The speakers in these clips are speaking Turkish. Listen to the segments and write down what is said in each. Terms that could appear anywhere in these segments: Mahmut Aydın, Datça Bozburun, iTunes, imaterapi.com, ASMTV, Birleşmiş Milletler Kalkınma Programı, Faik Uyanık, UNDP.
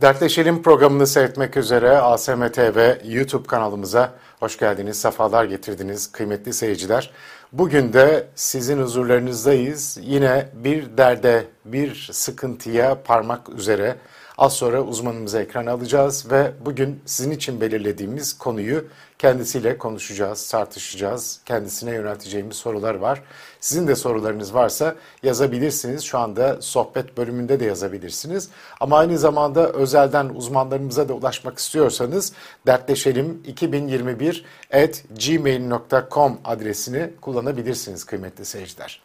Dertleşelim programını seyretmek üzere ASMTV YouTube kanalımıza hoş geldiniz, sefalar getirdiniz kıymetli seyirciler. Bugün de sizin huzurlarınızdayız. Yine bir derde, bir sıkıntıya parmak üzere. Az sonra uzmanımızı ekrana alacağız ve bugün sizin için belirlediğimiz konuyu kendisiyle konuşacağız, tartışacağız. Kendisine yönelteceğimiz sorular var. Sizin de sorularınız varsa yazabilirsiniz. Şu anda sohbet bölümünde de yazabilirsiniz. Ama aynı zamanda özelden uzmanlarımıza da ulaşmak istiyorsanız dertleşelim2021@gmail.com adresini kullanabilirsiniz kıymetli seyirciler.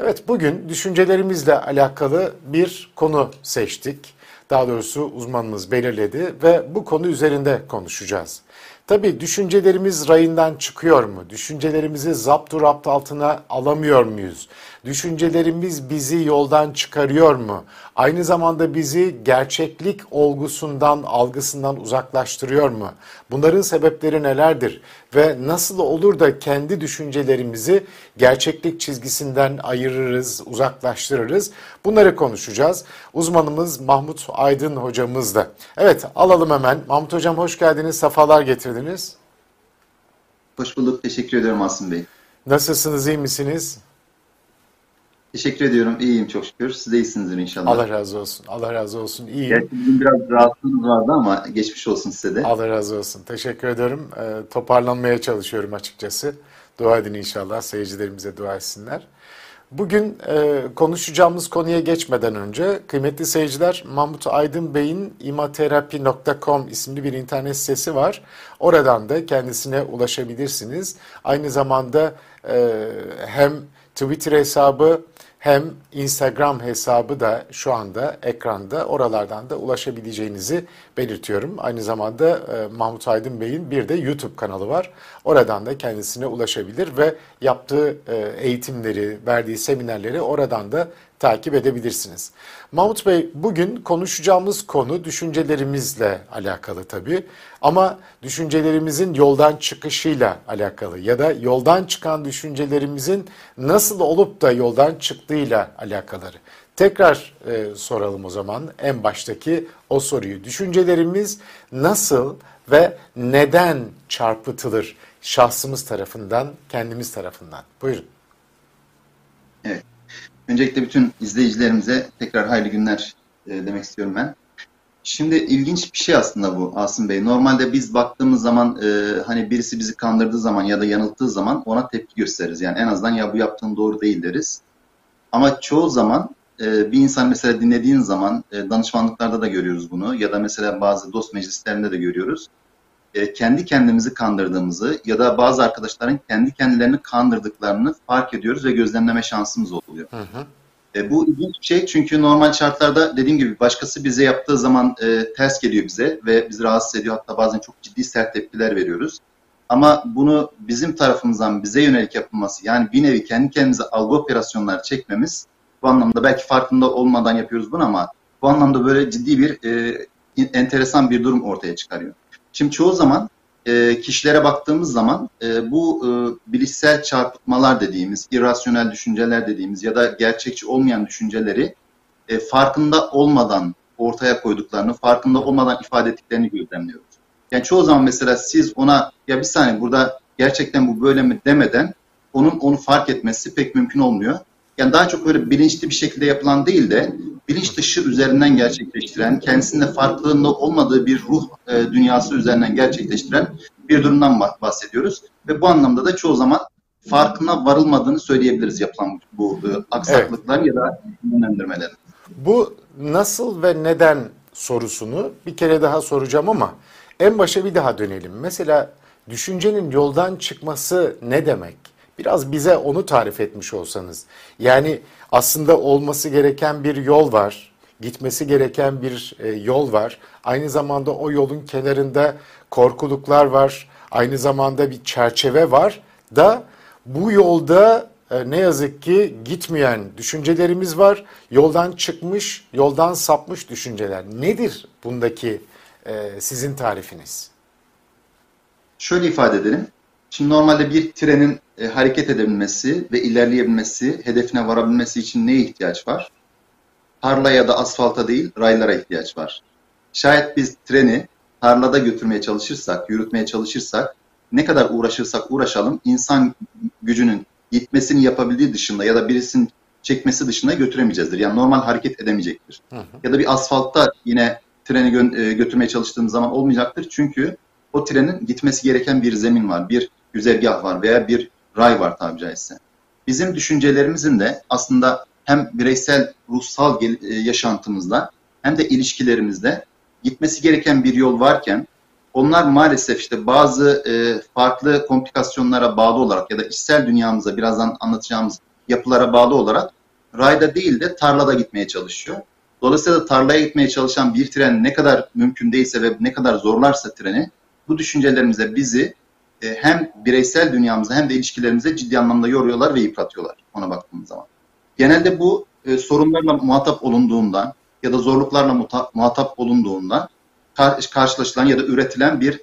Evet, bugün düşüncelerimizle alakalı bir konu seçtik. Daha doğrusu uzmanımız belirledi ve bu konu üzerinde konuşacağız. Tabii düşüncelerimiz rayından çıkıyor mu? Düşüncelerimizi zapt altına alamıyor muyuz? Düşüncelerimiz bizi yoldan çıkarıyor mu? Aynı zamanda bizi gerçeklik olgusundan, algısından uzaklaştırıyor mu? Bunların sebepleri nelerdir? Ve nasıl olur da kendi düşüncelerimizi gerçeklik çizgisinden ayırırız, uzaklaştırırız? Bunları konuşacağız. Uzmanımız Mahmut Aydın hocamız da. Evet, alalım hemen. Mahmut hocam hoş geldiniz, sefalar getirdiniz. Hoş bulduk, teşekkür ediyorum Asım Bey. Nasılsınız, iyi misiniz? Teşekkür ediyorum. İyiyim çok şükür. Siz de iyisinizdir inşallah. Allah razı olsun. Allah razı olsun. İyiyim. Gerçi bugün biraz rahatsızlığınız vardı ama geçmiş olsun size de. Allah razı olsun. Teşekkür ediyorum. Toparlanmaya çalışıyorum açıkçası. Dua edin inşallah. Seyircilerimize dua etsinler. Bugün konuşacağımız konuya geçmeden önce kıymetli seyirciler, Mahmut Aydın Bey'in imaterapi.com isimli bir internet sitesi var. Oradan da kendisine ulaşabilirsiniz. Aynı zamanda hem Twitter hesabı hem Instagram hesabı da şu anda ekranda, oralardan da ulaşabileceğinizi belirtiyorum. Aynı zamanda Mahmut Aydın Bey'in bir de YouTube kanalı var. Oradan da kendisine ulaşabilir ve yaptığı eğitimleri, verdiği seminerleri oradan da takip edebilirsiniz. Mahmut Bey, bugün konuşacağımız konu düşüncelerimizle alakalı tabii, ama düşüncelerimizin yoldan çıkışıyla alakalı ya da yoldan çıkan düşüncelerimizin nasıl olup da yoldan çıktığıyla alakaları. Tekrar soralım o zaman en baştaki o soruyu. Düşüncelerimiz nasıl ve neden çarpıtılır şahsımız tarafından, kendimiz tarafından? Buyurun. Evet. Öncelikle bütün izleyicilerimize tekrar hayırlı günler demek istiyorum ben. Şimdi ilginç bir şey aslında bu Asım Bey. Normalde biz baktığımız zaman hani birisi bizi kandırdığı zaman ya da yanılttığı zaman ona tepki gösteririz. Yani en azından ya bu yaptığın doğru değil deriz. Ama çoğu zaman bir insan mesela dinlediğin zaman danışmanlıklarda da görüyoruz bunu. Ya da mesela bazı dost meclislerinde de görüyoruz. Kendi kendimizi kandırdığımızı ya da bazı arkadaşların kendi kendilerini kandırdıklarını fark ediyoruz ve gözlemleme şansımız oluyor. Hı hı. Bu ilginç bir şey, çünkü normal şartlarda dediğim gibi başkası bize yaptığı zaman ters geliyor bize ve bizi rahatsız ediyor. Hatta bazen çok ciddi sert tepkiler veriyoruz. Ama bunu bizim tarafımızdan bize yönelik yapılması, yani bir nevi kendi kendimize algı operasyonları çekmemiz, bu anlamda belki farkında olmadan yapıyoruz bunu ama bu anlamda böyle ciddi bir enteresan bir durum ortaya çıkarıyor. Şimdi çoğu zaman kişilere baktığımız zaman bu bilişsel çarpıtmalar dediğimiz, irrasyonel düşünceler dediğimiz ya da gerçekçi olmayan düşünceleri farkında olmadan ortaya koyduklarını, farkında olmadan ifade ettiklerini gözlemliyoruz. Yani çoğu zaman mesela siz ona ya bir saniye burada gerçekten bu böyle mi demeden onun onu fark etmesi pek mümkün olmuyor. Yani daha çok böyle bilinçli bir şekilde yapılan değil de bilinç dışı üzerinden gerçekleştiren, kendisinde farklılığında olmadığı bir ruh dünyası üzerinden gerçekleştiren bir durumdan bahsediyoruz. Ve bu anlamda da çoğu zaman farkına varılmadığını söyleyebiliriz yapılan bu aksaklıklar, evet, ya da yönlendirmeler. Bu nasıl ve neden sorusunu bir kere daha soracağım ama en başa bir daha dönelim. Mesela düşüncenin yoldan çıkması ne demek? Biraz bize onu tarif etmiş olsanız. Yani aslında olması gereken bir yol var, gitmesi gereken bir yol var. Aynı zamanda o yolun kenarında korkuluklar var, aynı zamanda bir çerçeve var da bu yolda ne yazık ki gitmeyen düşüncelerimiz var. Yoldan çıkmış, yoldan sapmış düşünceler. Nedir bundaki sizin tarifiniz? Şöyle ifade edelim. Şimdi normalde bir trenin hareket edebilmesi ve ilerleyebilmesi, hedefine varabilmesi için neye ihtiyaç var? Tarla ya da asfalta değil, raylara ihtiyaç var. Şayet biz treni tarlada götürmeye çalışırsak, yürütmeye çalışırsak, ne kadar uğraşırsak uğraşalım, insan gücünün gitmesini yapabildiği dışında ya da birisinin çekmesi dışında götüremeyecektir. Yani normal hareket edemeyecektir. Hı hı. Ya da bir asfaltta yine treni götürmeye çalıştığımız zaman olmayacaktır. Çünkü o trenin gitmesi gereken bir zemin var, bir güzergah var veya bir ray var tabi caizse. Bizim düşüncelerimizin de aslında hem bireysel ruhsal yaşantımızda hem de ilişkilerimizde gitmesi gereken bir yol varken onlar maalesef işte bazı farklı komplikasyonlara bağlı olarak ya da içsel dünyamıza birazdan anlatacağımız yapılara bağlı olarak rayda değil de tarlada gitmeye çalışıyor. Dolayısıyla tarlaya gitmeye çalışan bir tren ne kadar mümkün değilse ve ne kadar zorlarsa treni, bu düşüncelerimize bizi hem bireysel dünyamıza hem de ilişkilerimize ciddi anlamda yoruyorlar ve yıpratıyorlar ona baktığımız zaman. Genelde bu sorunlarla muhatap olunduğunda ya da zorluklarla muhatap olunduğunda karşılaşılan ya da üretilen bir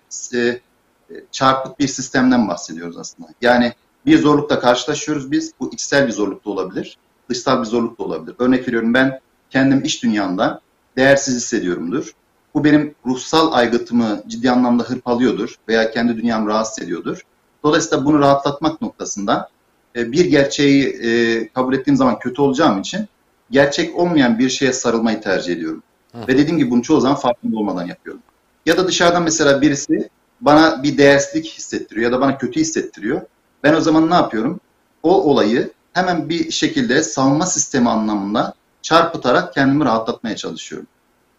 çarpık bir sistemden bahsediyoruz aslında. Yani bir zorlukla karşılaşıyoruz biz. Bu içsel bir zorluk da olabilir, dışsal bir zorluk da olabilir. Örnek veriyorum, ben kendim iş dünyamda değersiz hissediyorumdur. Bu benim ruhsal aygıtımı ciddi anlamda hırpalıyordur veya kendi dünyamı rahatsız ediyordur. Dolayısıyla bunu rahatlatmak noktasında bir gerçeği kabul ettiğim zaman kötü olacağım için gerçek olmayan bir şeye sarılmayı tercih ediyorum. Hı. Ve dediğim gibi bunu çoğu zaman farkında olmadan yapıyorum. Ya da dışarıdan mesela birisi bana bir değersizlik hissettiriyor ya da bana kötü hissettiriyor. Ben o zaman ne yapıyorum? O olayı hemen bir şekilde savunma sistemi anlamında çarpıtarak kendimi rahatlatmaya çalışıyorum.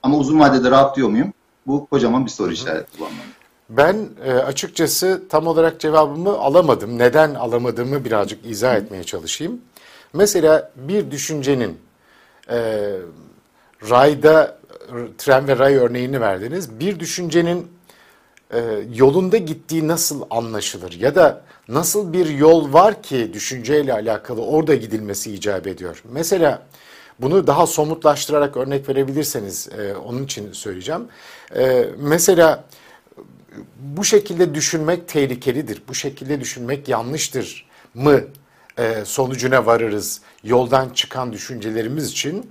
Ama uzun vadede rahatlıyor muyum? Bu kocaman bir soru işareti bu anlamda. Ben açıkçası tam olarak cevabımı alamadım. Neden alamadığımı birazcık izah etmeye çalışayım. Mesela bir düşüncenin rayda, tren ve ray örneğini verdiniz. Bir düşüncenin yolunda gittiği nasıl anlaşılır? Ya da nasıl bir yol var ki düşünceyle alakalı orada gidilmesi icap ediyor? Mesela bunu daha somutlaştırarak örnek verebilirseniz onun için söyleyeceğim. Mesela bu şekilde düşünmek tehlikelidir, bu şekilde düşünmek yanlıştır mı sonucuna varırız yoldan çıkan düşüncelerimiz için?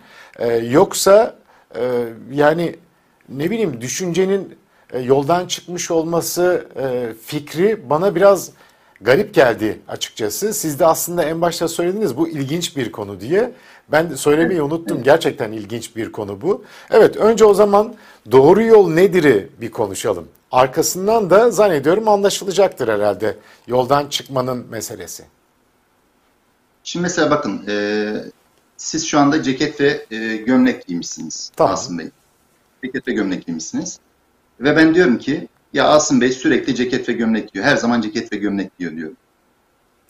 Yoksa yani ne bileyim, düşüncenin yoldan çıkmış olması fikri bana biraz garip geldi açıkçası. Siz de aslında en başta söylediniz bu ilginç bir konu diye. Ben söylemeyi unuttum. Gerçekten ilginç bir konu bu. Evet, önce o zaman doğru yol nedir'i bir konuşalım. Arkasından da zannediyorum anlaşılacaktır herhalde yoldan çıkmanın meselesi. Şimdi mesela bakın siz şu anda ceket ve gömlek giymişsiniz, tamam Asım Bey. Ceket ve gömlek giymişsiniz. Ve ben diyorum ki ya Asım Bey sürekli ceket ve gömlek giyiyor. Her zaman ceket ve gömlek giyiyor diyorum.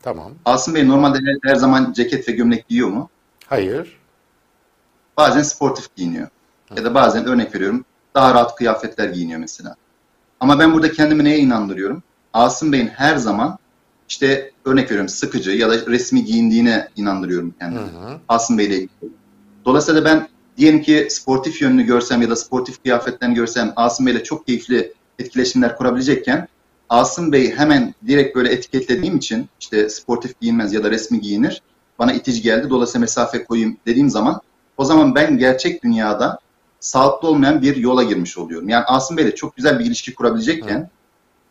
Tamam. Asım Bey normalde her zaman ceket ve gömlek giyiyor mu? Hayır. Bazen sportif giyiniyor. Hı. Ya da bazen, örnek veriyorum, daha rahat kıyafetler giyiniyor mesela. Ama ben burada kendimi neye inandırıyorum? Asım Bey'in her zaman işte, örnek veriyorum, sıkıcı ya da resmi giyindiğine inandırıyorum kendimi. Hı hı. Asım Bey'le ilgili. Dolayısıyla ben diyelim ki sportif yönünü görsem ya da sportif kıyafetlerini görsem Asım Bey'le çok keyifli etkileşimler kurabilecekken Asım Bey'i hemen direkt böyle etiketlediğim için işte sportif giyinmez ya da resmi giyinir, bana itici geldi, dolayısıyla mesafe koyayım dediğim zaman o zaman ben gerçek dünyada sağlıklı olmayan bir yola girmiş oluyorum. Yani Asım Bey'le çok güzel bir ilişki kurabilecekken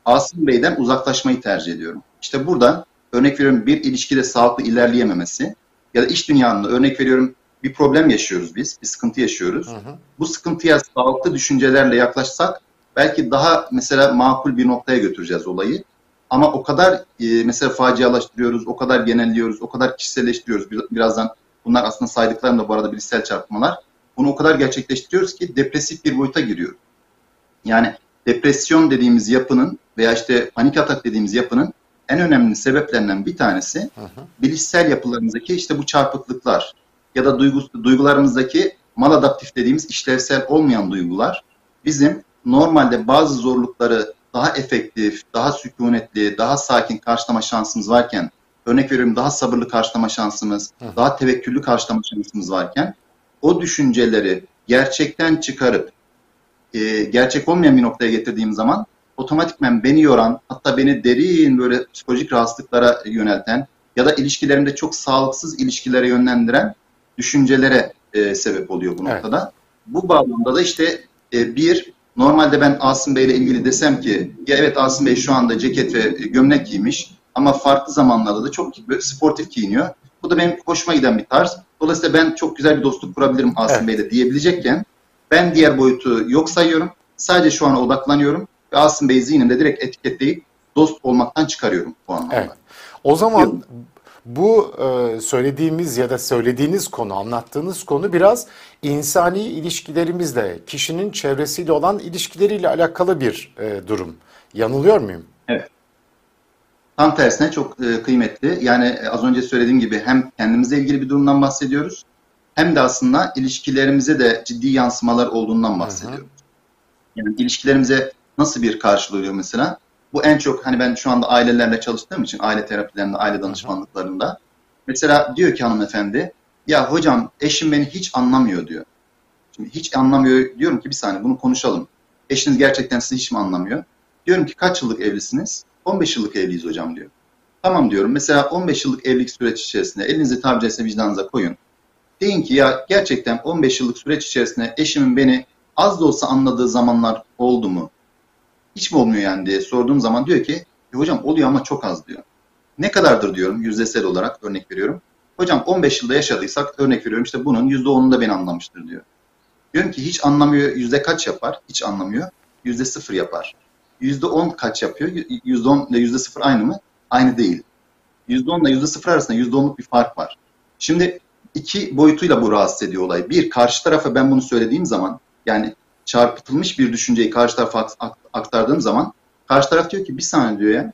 Asım Bey'den uzaklaşmayı tercih ediyorum. İşte burada, örnek veriyorum, bir ilişkide sağlıklı ilerleyememesi ya da iş dünyasında, örnek veriyorum, bir problem yaşıyoruz biz, bir sıkıntı yaşıyoruz. Hı hı. Bu sıkıntıya sağlıklı düşüncelerle yaklaşsak belki daha mesela makul bir noktaya götüreceğiz olayı. Ama o kadar mesela facialaştırıyoruz, o kadar genelliyoruz, o kadar kişiselleştiriyoruz. Birazdan bunlar aslında saydıklarım da bu arada bilişsel çarpmalar. Bunu o kadar gerçekleştiriyoruz ki depresif bir boyuta giriyor. Yani depresyon dediğimiz yapının veya işte panik atak dediğimiz yapının en önemli sebeplerinden bir tanesi bilişsel yapılarımızdaki işte bu çarpıklıklar ya da duygularımızdaki maladaptif dediğimiz işlevsel olmayan duygular bizim normalde bazı zorlukları daha efektif, daha sükunetli, daha sakin karşılama şansımız varken, örnek veriyorum daha sabırlı karşılama şansımız, daha tevekküllü karşılama şansımız varken o düşünceleri gerçekten çıkarıp gerçek olmayan bir noktaya getirdiğim zaman otomatikmen beni yoran, hatta beni derin böyle psikolojik rahatsızlıklara yönelten ya da ilişkilerimde çok sağlıksız ilişkilere yönlendiren düşüncelere sebep oluyor bu noktada. Evet. Bu bağlamda da işte Bir, normalde ben Asım Bey ile ilgili desem ki, ya evet Asım Bey şu anda ceket ve gömlek giymiş ama farklı zamanlarda da çok sportif giyiniyor. Bu da benim hoşuma giden bir tarz. Dolayısıyla ben çok güzel bir dostluk kurabilirim Asım Bey ile diyebilecekken, ben diğer boyutu yok sayıyorum. Sadece şu ana odaklanıyorum ve Asım Bey'i zihnimde direkt etiketleyip dost olmaktan çıkarıyorum bu anlamda. Evet. O zaman bu söylediğimiz ya da söylediğiniz konu, anlattığınız konu biraz insani ilişkilerimizle, kişinin çevresiyle olan ilişkileriyle alakalı bir durum. Yanılıyor muyum? Evet. Tam tersine çok kıymetli. Yani az önce söylediğim gibi hem kendimizle ilgili bir durumdan bahsediyoruz, hem de aslında ilişkilerimize de ciddi yansımalar olduğundan bahsediyoruz. Yani ilişkilerimize nasıl bir karşılığı oluyor mesela? Bu en çok, hani ben şu anda ailelerle çalıştığım için, aile terapilerinde, aile danışmanlıklarında. Mesela diyor ki hanımefendi, ya hocam eşim beni hiç anlamıyor diyor. Şimdi hiç anlamıyor diyorum ki bir saniye bunu konuşalım. Eşiniz gerçekten sizi hiç mi anlamıyor? Diyorum ki kaç yıllık evlisiniz? 15 yıllık evliyiz hocam diyor. Tamam diyorum, mesela 15 yıllık evlilik süreç içerisinde elinizi tabiri caizse vicdanınıza koyun. Deyin ki ya gerçekten 15 yıllık süreç içerisinde eşimin beni az da olsa anladığı zamanlar oldu mu? Hiç mi olmuyor yani diye sorduğum zaman diyor ki hocam oluyor ama çok az diyor. Ne kadardır diyorum yüzdesel olarak örnek veriyorum. Hocam 15 yılda yaşadıysak örnek veriyorum işte bunun %10'unu da beni anlamıştır diyor. Diyorum ki hiç anlamıyor yüzde kaç yapar? Hiç anlamıyor. %0 yapar. %10 kaç yapıyor? %10 ile %0 aynı mı? Aynı değil. %10 ile %0 arasında %10'luk bir fark var. Şimdi iki boyutuyla bu rahatsız ediyor olay. Bir, karşı tarafa ben bunu söylediğim zaman yani çarpıtılmış bir düşünceyi karşı tarafa aktardığım zaman karşı taraf diyor ki bir saniye diyor ya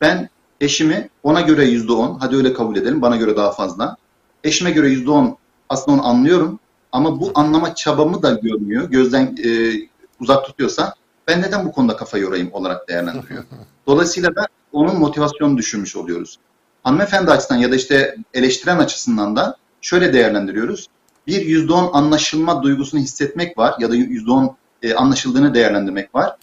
ben eşimi ona göre %10 hadi öyle kabul edelim bana göre daha fazla. Eşime göre %10 aslında onu anlıyorum ama bu anlama çabamı da görmüyor. Gözden uzak tutuyorsa ben neden bu konuda kafa yorayım olarak değerlendiriyor. Dolayısıyla ben onun motivasyonunu düşünmüş oluyoruz. Hanımefendi açısından ya da işte eleştiren açısından da şöyle değerlendiriyoruz. Bir %10 anlaşılma duygusunu hissetmek var ya da %10 anlaşıldığını değerlendirmek var.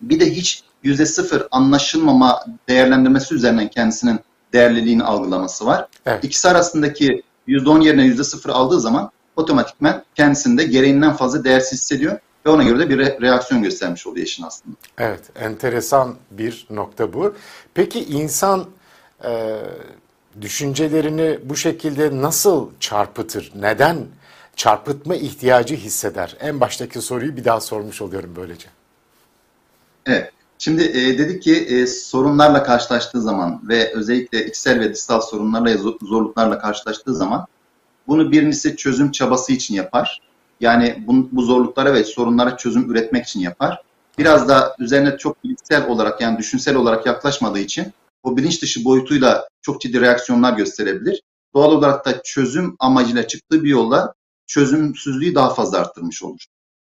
Bir de hiç %0 anlaşılmama değerlendirmesi üzerinden kendisinin değerliliğini algılaması var. Evet. İkisi arasındaki %10 yerine %0 aldığı zaman otomatikmen kendisini de gereğinden fazla değersiz hissediyor. Ve ona göre de bir reaksiyon göstermiş oluyor işin aslında. Evet, enteresan bir nokta bu. Peki insan düşüncelerini bu şekilde nasıl çarpıtır? Neden çarpıtma ihtiyacı hisseder? En baştaki soruyu bir daha sormuş oluyorum böylece. Evet. Şimdi dedik ki sorunlarla karşılaştığı zaman ve özellikle içsel ve dışsal sorunlarla, zorluklarla karşılaştığı zaman bunu birincisi çözüm çabası için yapar. Yani bu zorluklara ve sorunlara çözüm üretmek için yapar. Biraz da üzerine çok bilişsel olarak yani düşünsel olarak yaklaşmadığı için o bilinç dışı boyutuyla çok ciddi reaksiyonlar gösterebilir. Doğal olarak da çözüm amacıyla çıktığı bir yolla çözümsüzlüğü daha fazla arttırmış olur.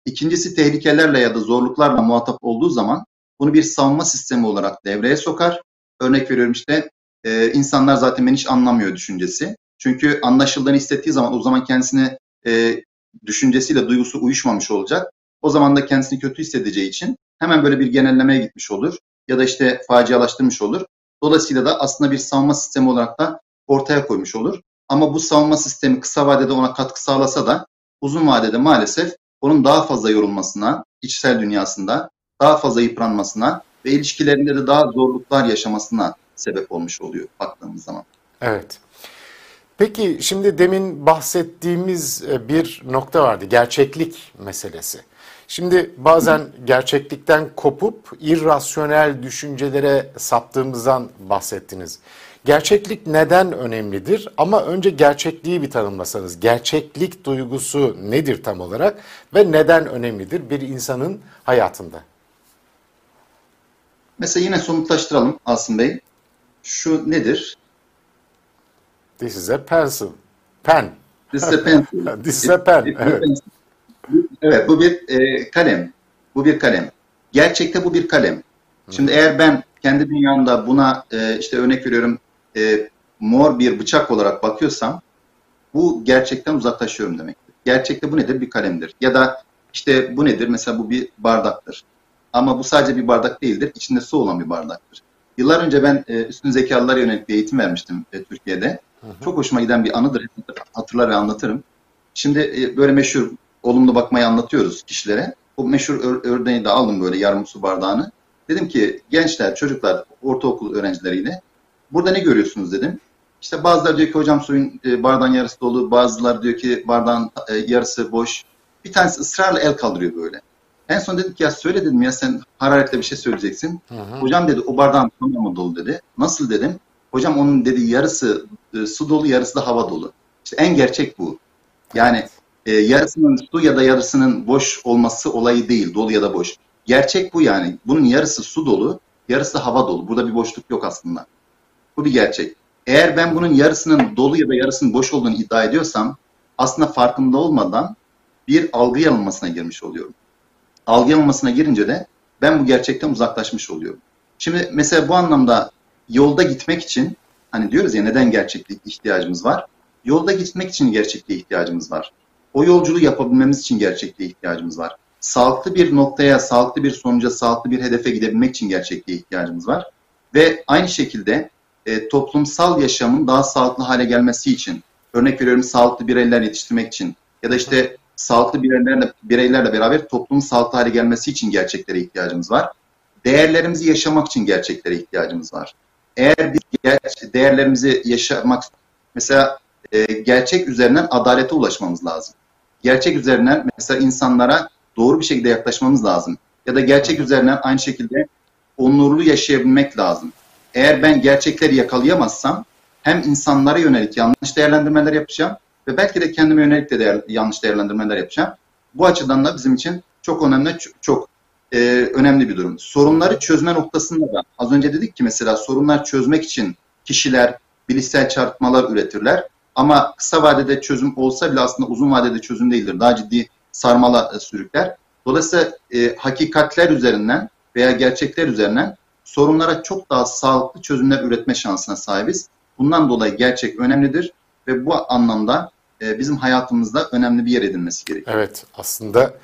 İkincisi tehlikelerle ya da zorluklarla muhatap olduğu zaman bunu bir savunma sistemi olarak devreye sokar. Örnek veriyorum işte insanlar zaten beni hiç anlamıyor düşüncesi. Çünkü anlaşıldığını hissettiği zaman o zaman kendisini düşüncesiyle duygusu uyuşmamış olacak. O zaman da kendisini kötü hissedeceği için hemen böyle bir genellemeye gitmiş olur ya da işte facialaştırmış olur. Dolayısıyla da aslında bir savunma sistemi olarak da ortaya koymuş olur. Ama bu savunma sistemi kısa vadede ona katkı sağlasa da uzun vadede maalesef onun daha fazla yorulmasına, içsel dünyasında daha fazla yıpranmasına ve ilişkilerinde de daha zorluklar yaşamasına sebep olmuş oluyor baktığımız zaman. Evet. Peki şimdi demin bahsettiğimiz bir nokta vardı, gerçeklik meselesi. Şimdi bazen gerçeklikten kopup irrasyonel düşüncelere saptığımızdan bahsettiniz. Gerçeklik neden önemlidir? Ama önce gerçekliği bir tanımlasanız. Gerçeklik duygusu nedir tam olarak ve neden önemlidir bir insanın hayatında? Mesela yine somutlaştıralım Asım Bey. Şu nedir? This is a pencil. Pen. This is a pencil. This is a pen. Evet. Evet, bu bir kalem. Bu bir kalem. Gerçekte bu bir kalem. Şimdi eğer ben kendi dünyamda buna işte örnek veriyorum mor bir bıçak olarak bakıyorsam bu gerçekten uzaklaşıyorum demektir. Gerçekte bu nedir? Bir kalemdir. Ya da işte bu nedir? Mesela bu bir bardaktır. Ama bu sadece bir bardak değildir. İçinde su olan bir bardaktır. Yıllar önce ben üstün zekalılara yönelik bir eğitim vermiştim Türkiye'de. Çok hoşuma giden bir anıdır. Hatırlar ve anlatırım. Şimdi böyle meşhur olumlu bakmayı anlatıyoruz kişilere. o meşhur örneği de aldım, böyle yarım su bardağını. Dedim ki gençler, çocuklar, ortaokul öğrencileriyle, burada ne görüyorsunuz dedim. İşte bazıları diyor ki hocam suyun bardağın yarısı dolu, bazıları diyor ki bardağın yarısı boş. Bir tanesi ısrarla el kaldırıyor böyle. En son dedim ki ya söyle dedim ya, sen hararetle bir şey söyleyeceksin. Aha. Hocam dedi o bardağın tamamı dolu dedi. Nasıl dedim. Hocam onun dediği yarısı su dolu, yarısı da hava dolu. İşte en gerçek bu. Yani yarısının su ya da yarısının boş olması olayı değil, dolu ya da boş. Gerçek bu yani. Bunun yarısı su dolu, yarısı hava dolu. Burada bir boşluk yok aslında. Bu bir gerçek. Eğer ben bunun yarısının dolu ya da yarısının boş olduğunu iddia ediyorsam, aslında farkında olmadan bir algı yanılmasına girmiş oluyorum. Algı yanılmasına girince de ben bu gerçekten uzaklaşmış oluyorum. Şimdi mesela bu anlamda yolda gitmek için, hani diyoruz ya neden gerçeklik ihtiyacımız var? Yolda gitmek için gerçekliğe ihtiyacımız var. O yolculuğu yapabilmemiz için gerçekliğe ihtiyacımız var. Sağlıklı bir noktaya, sağlıklı bir sonuca, sağlıklı bir hedefe gidebilmek için gerçekliğe ihtiyacımız var. Ve aynı şekilde toplumsal yaşamın daha sağlıklı hale gelmesi için, örnek veriyorum sağlıklı bireyler yetiştirmek için ya da işte sağlıklı bireylerle beraber toplumun sağlıklı hale gelmesi için gerçeklere ihtiyacımız var. Değerlerimizi yaşamak için gerçeklere ihtiyacımız var. Eğer biz değerlerimizi yaşamak, mesela gerçek üzerinden adalete ulaşmamız lazım. Gerçek üzerinden mesela insanlara doğru bir şekilde yaklaşmamız lazım. Ya da gerçek üzerinden aynı şekilde onurlu yaşayabilmek lazım. Eğer ben gerçekleri yakalayamazsam hem insanlara yönelik yanlış değerlendirmeler yapacağım ve belki de kendime yönelik de yanlış değerlendirmeler yapacağım. Bu açıdan da bizim için çok önemli, çok önemli bir durum. Sorunları çözme noktasında da az önce dedik ki mesela sorunlar çözmek için kişiler bilişsel çarpıtmalar üretirler. Ama kısa vadede çözüm olsa bile aslında uzun vadede çözüm değildir. Daha ciddi sarmala sürükler. Dolayısıyla hakikatler üzerinden veya gerçekler üzerinden sorunlara çok daha sağlıklı çözümler üretme şansına sahibiz. Bundan dolayı gerçek önemlidir ve bu anlamda bizim hayatımızda önemli bir yer edinmesi gerekiyor. Evet, aslında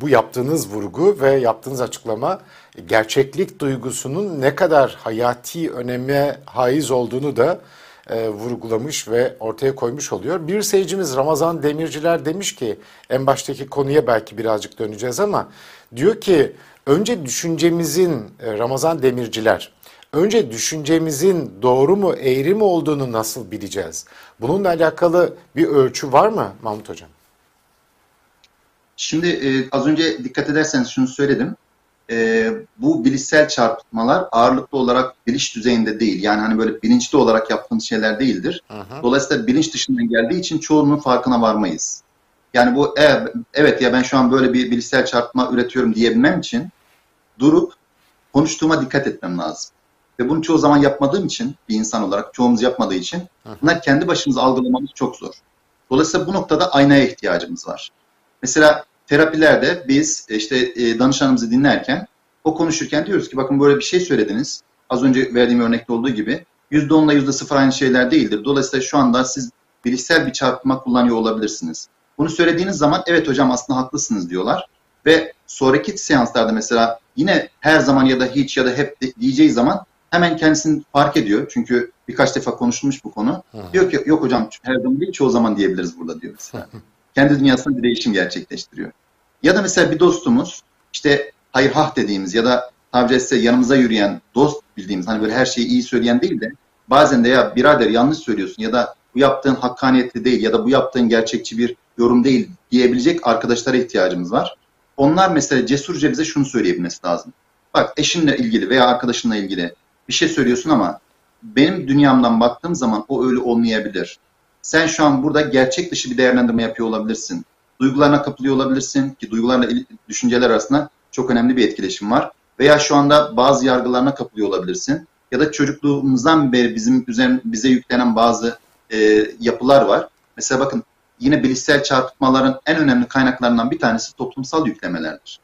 bu yaptığınız vurgu ve yaptığınız açıklama gerçeklik duygusunun ne kadar hayati öneme haiz olduğunu da vurgulamış ve ortaya koymuş oluyor. Bir seyircimiz Ramazan Demirciler demiş ki, en baştaki konuya belki birazcık döneceğiz ama diyor ki önce düşüncemizin, Ramazan Demirciler, önce düşüncemizin doğru mu eğri mi olduğunu nasıl bileceğiz? Bununla alakalı bir ölçü var mı Mahmut Hocam? Şimdi az önce dikkat ederseniz şunu söyledim. Bu bilişsel çarpıtmalar ağırlıklı olarak bilinç düzeyinde değil. Yani hani böyle bilinçli olarak yaptığımız şeyler değildir. Aha. Dolayısıyla bilinç dışından geldiği için çoğunun farkına varmayız. Yani bu evet ya ben şu an böyle bir bilişsel çarpıtma üretiyorum diyebilmem için durup konuştuğuma dikkat etmem lazım. Ve bunu çoğu zaman yapmadığım için, bir insan olarak çoğumuz yapmadığı için bunlar kendi başımıza algılamamız çok zor. Dolayısıyla bu noktada aynaya ihtiyacımız var. Mesela terapilerde biz işte danışanımızı dinlerken, o konuşurken diyoruz ki bakın böyle bir şey söylediniz. Az önce verdiğim örnekte olduğu gibi %10 ile %0 aynı şeyler değildir. Dolayısıyla şu anda siz bilişsel bir çarpıtma kullanıyor olabilirsiniz. Bunu söylediğiniz zaman evet hocam aslında haklısınız diyorlar. Ve sonraki seanslarda mesela yine her zaman ya da hiç ya da hep diyeceği zaman hemen kendisini fark ediyor. Çünkü birkaç defa konuşulmuş bu konu. Diyor ki yok hocam her zaman değil, çoğu zaman diyebiliriz burada diyor mesela. Kendi dünyasında bir değişim gerçekleştiriyor. Ya da mesela bir dostumuz işte hayır hah dediğimiz ya da tabiri caizse yanımıza yürüyen dost bildiğimiz, hani böyle her şeyi iyi söyleyen değil de bazen de ya birader yanlış söylüyorsun ya da bu yaptığın hakkaniyetli değil ya da bu yaptığın gerçekçi bir yorum değil diyebilecek arkadaşlara ihtiyacımız var. Onlar mesela cesurca bize şunu söyleyebilmesi lazım. Bak eşinle ilgili veya arkadaşınla ilgili bir şey söylüyorsun ama benim dünyamdan baktığım zaman o öyle olmayabilir. Sen şu an burada gerçek dışı bir değerlendirme yapıyor olabilirsin. Duygularına kapılıyor olabilirsin ki duygularla düşünceler arasında çok önemli bir etkileşim var. Veya şu anda bazı yargılarına kapılıyor olabilirsin. Ya da çocukluğumuzdan beri bize yüklenen bazı yapılar var. Mesela bakın yine bilişsel çarpıtmaların en önemli kaynaklarından bir tanesi toplumsal yüklemelerdir.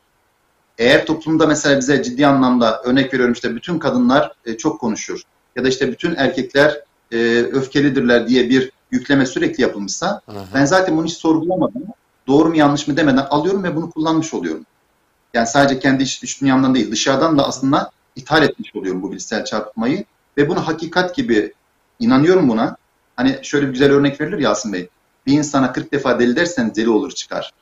Eğer toplumda mesela bize ciddi anlamda, örnek veriyorum işte bütün kadınlar çok konuşur ya da işte bütün erkekler öfkelidirler diye bir yükleme sürekli yapılmışsa, aha, ben zaten bunu hiç sorgulamadım. Doğru mu yanlış mı demeden alıyorum ve bunu kullanmış oluyorum. Yani sadece kendi iç dünyamdan değil, dışarıdan da aslında ithal etmiş oluyorum bu bilişsel çarpıtmayı. Ve bunu hakikat gibi inanıyorum buna. Hani şöyle bir güzel örnek verilir Yasin Bey. Bir insana 40 defa deli derseniz deli olur çıkar.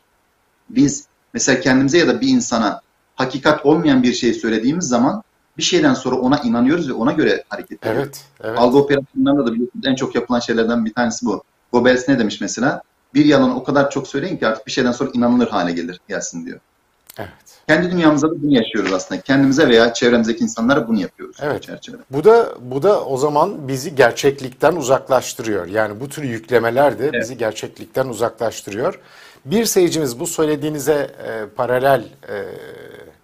Biz Mesela kendimize ya da bir insana hakikat olmayan bir şey söylediğimiz zaman bir şeyden sonra ona inanıyoruz ve ona göre hareket ediyoruz. Evet, evet. Algı operasyonlarında da biliyorsunuz en çok yapılan şeylerden bir tanesi bu. Goebbels ne demiş mesela? Bir yalanı o kadar çok söyleyin ki artık bir şeyden sonra inanılır hale gelsin diyor. Evet. Kendi dünyamızda da bunu yaşıyoruz aslında. Kendimize veya çevremizdeki insanlara bunu yapıyoruz. Evet. Çerçevede. Bu da o zaman bizi gerçeklikten uzaklaştırıyor. Yani bu tür yüklemeler de evet, bizi gerçeklikten uzaklaştırıyor. Bir seyircimiz bu söylediğinize paralel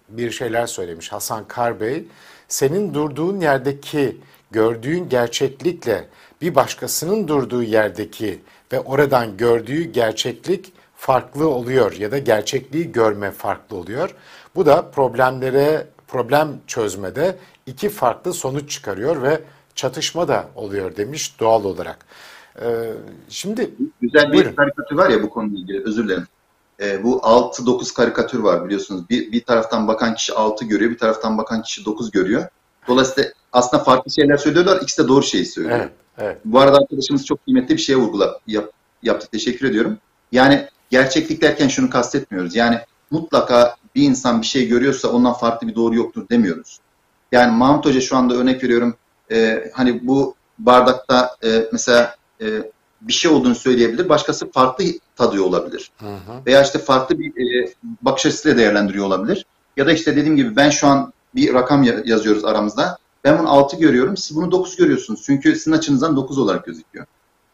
bir şeyler söylemiş. Hasan Karbey, senin durduğun yerdeki gördüğün gerçeklikle bir başkasının durduğu yerdeki ve oradan gördüğü gerçeklik farklı oluyor ya da gerçekliği görme farklı oluyor. Bu da problem çözmede iki farklı sonuç çıkarıyor ve çatışma da oluyor demiş doğal olarak. Şimdi güzel bir karikatür var ya bu konuyla ilgili, özür dilerim. Bu 6-9 karikatür var biliyorsunuz. Bir taraftan bakan kişi 6 görüyor, bir taraftan bakan kişi 9 görüyor. Dolayısıyla aslında farklı şeyler söylüyorlar, ikisi de doğru şeyi söylüyor. Evet, evet. Bu arada arkadaşımız çok kıymetli bir şeye vurgula yaptı. Teşekkür ediyorum. Yani gerçeklik derken şunu kastetmiyoruz. Yani mutlaka bir insan bir şey görüyorsa ondan farklı bir doğru yoktur demiyoruz. Yani Mahmut Hoca şu anda örnek veriyorum. Hani bu bardakta mesela bir şey olduğunu söyleyebilir. Başkası farklı tadıyor olabilir. Hı hı. Veya işte farklı bir bakış açısıyla değerlendiriyor olabilir. Ya da işte dediğim gibi ben şu an bir rakam yazıyoruz aramızda. Ben bunu 6 görüyorum. Siz bunu 9 görüyorsunuz. Çünkü sizin açınızdan 9 olarak gözüküyor.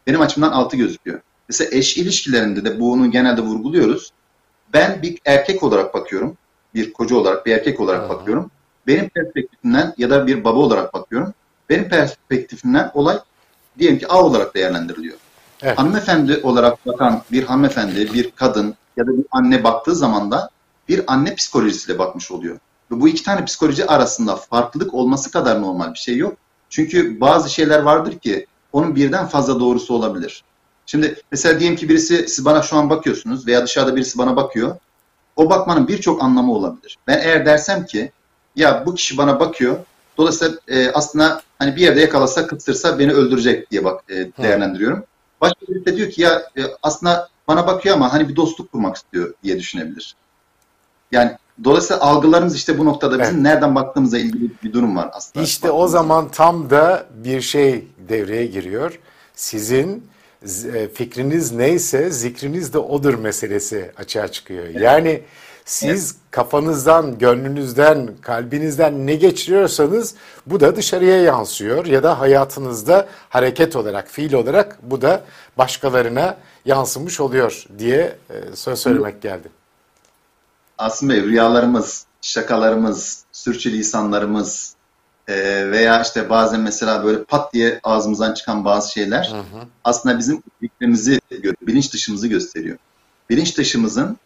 Benim açımdan 6 gözüküyor. Mesela eş ilişkilerinde de bunu genelde vurguluyoruz. Ben bir erkek olarak bakıyorum. Bir koca olarak, bir erkek olarak bakıyorum. Benim perspektifimden ya da bir baba olarak bakıyorum. Benim perspektifimden olay diyelim ki A olarak değerlendiriliyor. Evet. Hanımefendi olarak bakan bir hanımefendi, bir kadın ya da bir anne baktığı zaman da bir anne psikolojisiyle bakmış oluyor. Ve bu iki tane psikoloji arasında farklılık olması kadar normal bir şey yok. Çünkü bazı şeyler vardır ki onun birden fazla doğrusu olabilir. Şimdi mesela diyelim ki birisi, siz bana şu an bakıyorsunuz veya dışarıda birisi bana bakıyor. O bakmanın birçok anlamı olabilir. Ben eğer dersem ki ya bu kişi bana bakıyor, dolayısıyla aslında hani bir yerde yakalasa, kıstırsa beni öldürecek diye değerlendiriyorum. Başka birisi de diyor ki ya aslında bana bakıyor ama hani bir dostluk kurmak istiyor diye düşünebilir. Yani dolayısıyla algılarımız işte bu noktada bizim nereden baktığımızla ilgili bir durum var aslında. İşte baktığımızda. O zaman tam da bir şey devreye giriyor. Sizin fikriniz neyse zikriniz de odur meselesi açığa çıkıyor. Evet. Yani siz kafanızdan, gönlünüzden, kalbinizden ne geçiriyorsanız bu da dışarıya yansıyor ya da hayatınızda hareket olarak, fiil olarak bu da başkalarına yansımış oluyor diye söz söylemek geldi. Asım Bey, rüyalarımız, şakalarımız, sürçülisanlarımız veya işte bazen mesela böyle pat diye ağzımızdan çıkan bazı şeyler aslında bizim fikrimizi, bilinç dışımızı gösteriyor. Bilinç dışımızın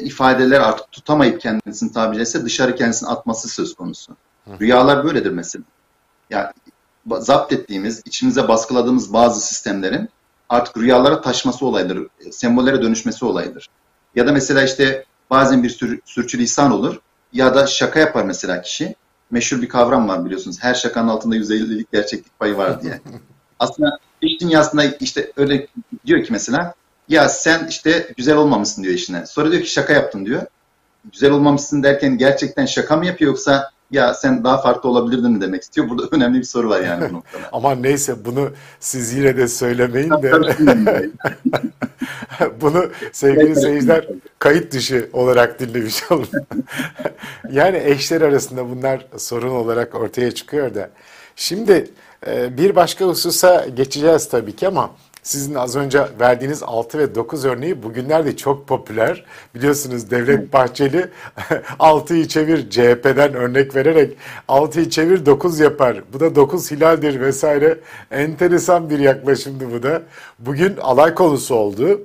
ifadeler artık tutamayıp kendisini tabir etse dışarı kendisini atması söz konusu. Rüyalar böyledir mesela. Yani zapt ettiğimiz, içimize baskıladığımız bazı sistemlerin artık rüyalara taşması olayıdır, sembollere dönüşmesi olayıdır. Ya da mesela işte bazen bir sürçülisan olur ya da şaka yapar mesela kişi. Meşhur bir kavram var biliyorsunuz. Her şakanın altında %50'lik gerçeklik payı var diye. Aslında iş dünyasında işte öyle diyor ki mesela ya sen işte güzel olmamışsın diyor işine. Sonra diyor ki şaka yaptın diyor. Güzel olmamışsın derken gerçekten şaka mı yapıyor yoksa ya sen daha farklı olabilirdin mi demek istiyor. Burada önemli bir soru var yani bu noktada. Aman neyse bunu siz yine de söylemeyin de. Bunu sevgili seyirciler kayıt dışı olarak dinlemiş olun. Yani eşler arasında bunlar sorun olarak ortaya çıkıyor da. Şimdi bir başka hususa geçeceğiz tabii ki ama sizin az önce verdiğiniz 6 ve 9 örneği bugünlerde çok popüler. Biliyorsunuz Devlet Bahçeli 6'yı çevir CHP'den örnek vererek 6'yı çevir 9 yapar. Bu da 9 hilaldir vesaire. Enteresan bir yaklaşımdı bu da. Bugün alay konusu oldu.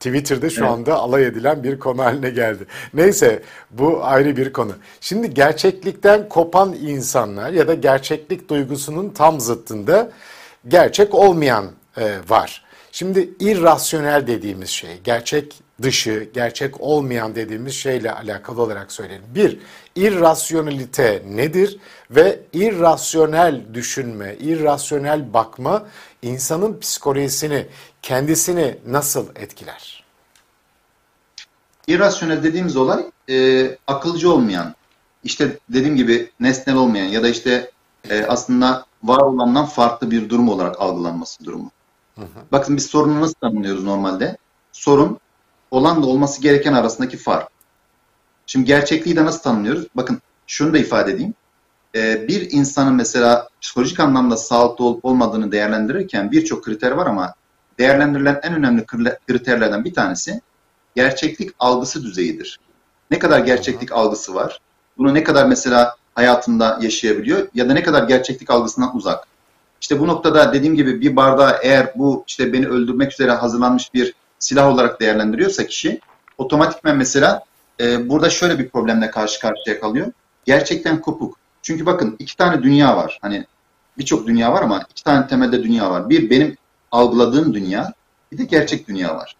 Twitter'da şu anda alay edilen bir konu haline geldi. Neyse bu ayrı bir konu. Şimdi gerçeklikten kopan insanlar ya da gerçeklik duygusunun tam zıttında gerçek olmayan var. Şimdi irrasyonel dediğimiz şey, gerçek dışı, gerçek olmayan dediğimiz şeyle alakalı olarak söyleyelim. Bir, irrasyonelite nedir ve irrasyonel düşünme, irrasyonel bakma insanın psikolojisini, kendisini nasıl etkiler? İrrasyonel dediğimiz olay akılcı olmayan, işte dediğim gibi nesnel olmayan ya da işte aslında var olandan farklı bir durum olarak algılanması durumu. Hı hı. Bakın biz sorunu nasıl tanımlıyoruz normalde? Sorun olan da olması gereken arasındaki fark. Şimdi gerçekliği de nasıl tanımlıyoruz? Bakın şunu da ifade edeyim. Bir insanın mesela psikolojik anlamda sağlıklı olup olmadığını değerlendirirken birçok kriter var ama değerlendirilen en önemli kriterlerden bir tanesi gerçeklik algısı düzeyidir. Ne kadar gerçeklik algısı var? Bunu ne kadar mesela hayatında yaşayabiliyor ya da ne kadar gerçeklik algısından uzak? İşte bu noktada dediğim gibi bir bardağı eğer bu işte beni öldürmek üzere hazırlanmış bir silah olarak değerlendiriyorsa kişi otomatikmen mesela burada şöyle bir problemle karşı karşıya kalıyor. Gerçekten kopuk. Çünkü bakın iki tane dünya var. Hani birçok dünya var ama iki tane temelde dünya var. Bir benim algıladığım dünya, bir de gerçek dünya var.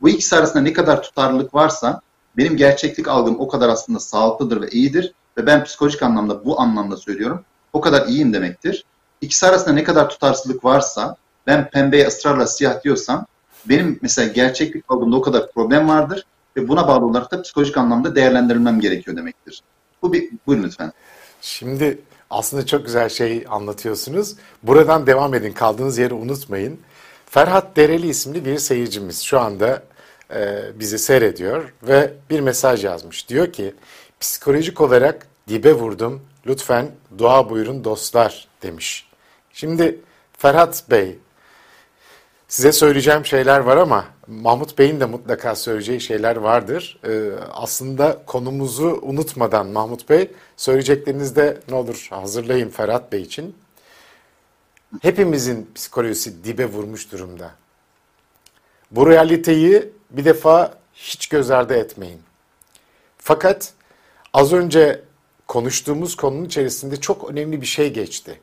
Bu ikisi arasında ne kadar tutarlılık varsa benim gerçeklik algım o kadar aslında sağlıklıdır ve iyidir. Ve ben psikolojik anlamda bu anlamda söylüyorum. O kadar iyiyim demektir. İkisi arasında ne kadar tutarsızlık varsa ben pembeye ısrarla siyah diyorsam benim mesela gerçeklik algımda o kadar problem vardır. Ve buna bağlı olarak da psikolojik anlamda değerlendirilmem gerekiyor demektir. Buyurun lütfen. Şimdi aslında çok güzel şey anlatıyorsunuz. Buradan devam edin. Kaldığınız yeri unutmayın. Ferhat Dereli isimli bir seyircimiz şu anda bizi seyrediyor ve bir mesaj yazmış. Diyor ki psikolojik olarak dibe vurdum. Lütfen dua buyurun dostlar demiş. Şimdi Ferhat Bey, size söyleyeceğim şeyler var ama Mahmut Bey'in de mutlaka söyleyeceği şeyler vardır. Aslında konumuzu unutmadan Mahmut Bey, söyleyeceklerinizde ne olur hazırlayın Ferhat Bey için. Hepimizin psikolojisi dibe vurmuş durumda. Bu realiteyi bir defa hiç göz ardı etmeyin. Fakat az önce konuştuğumuz konunun içerisinde çok önemli bir şey geçti.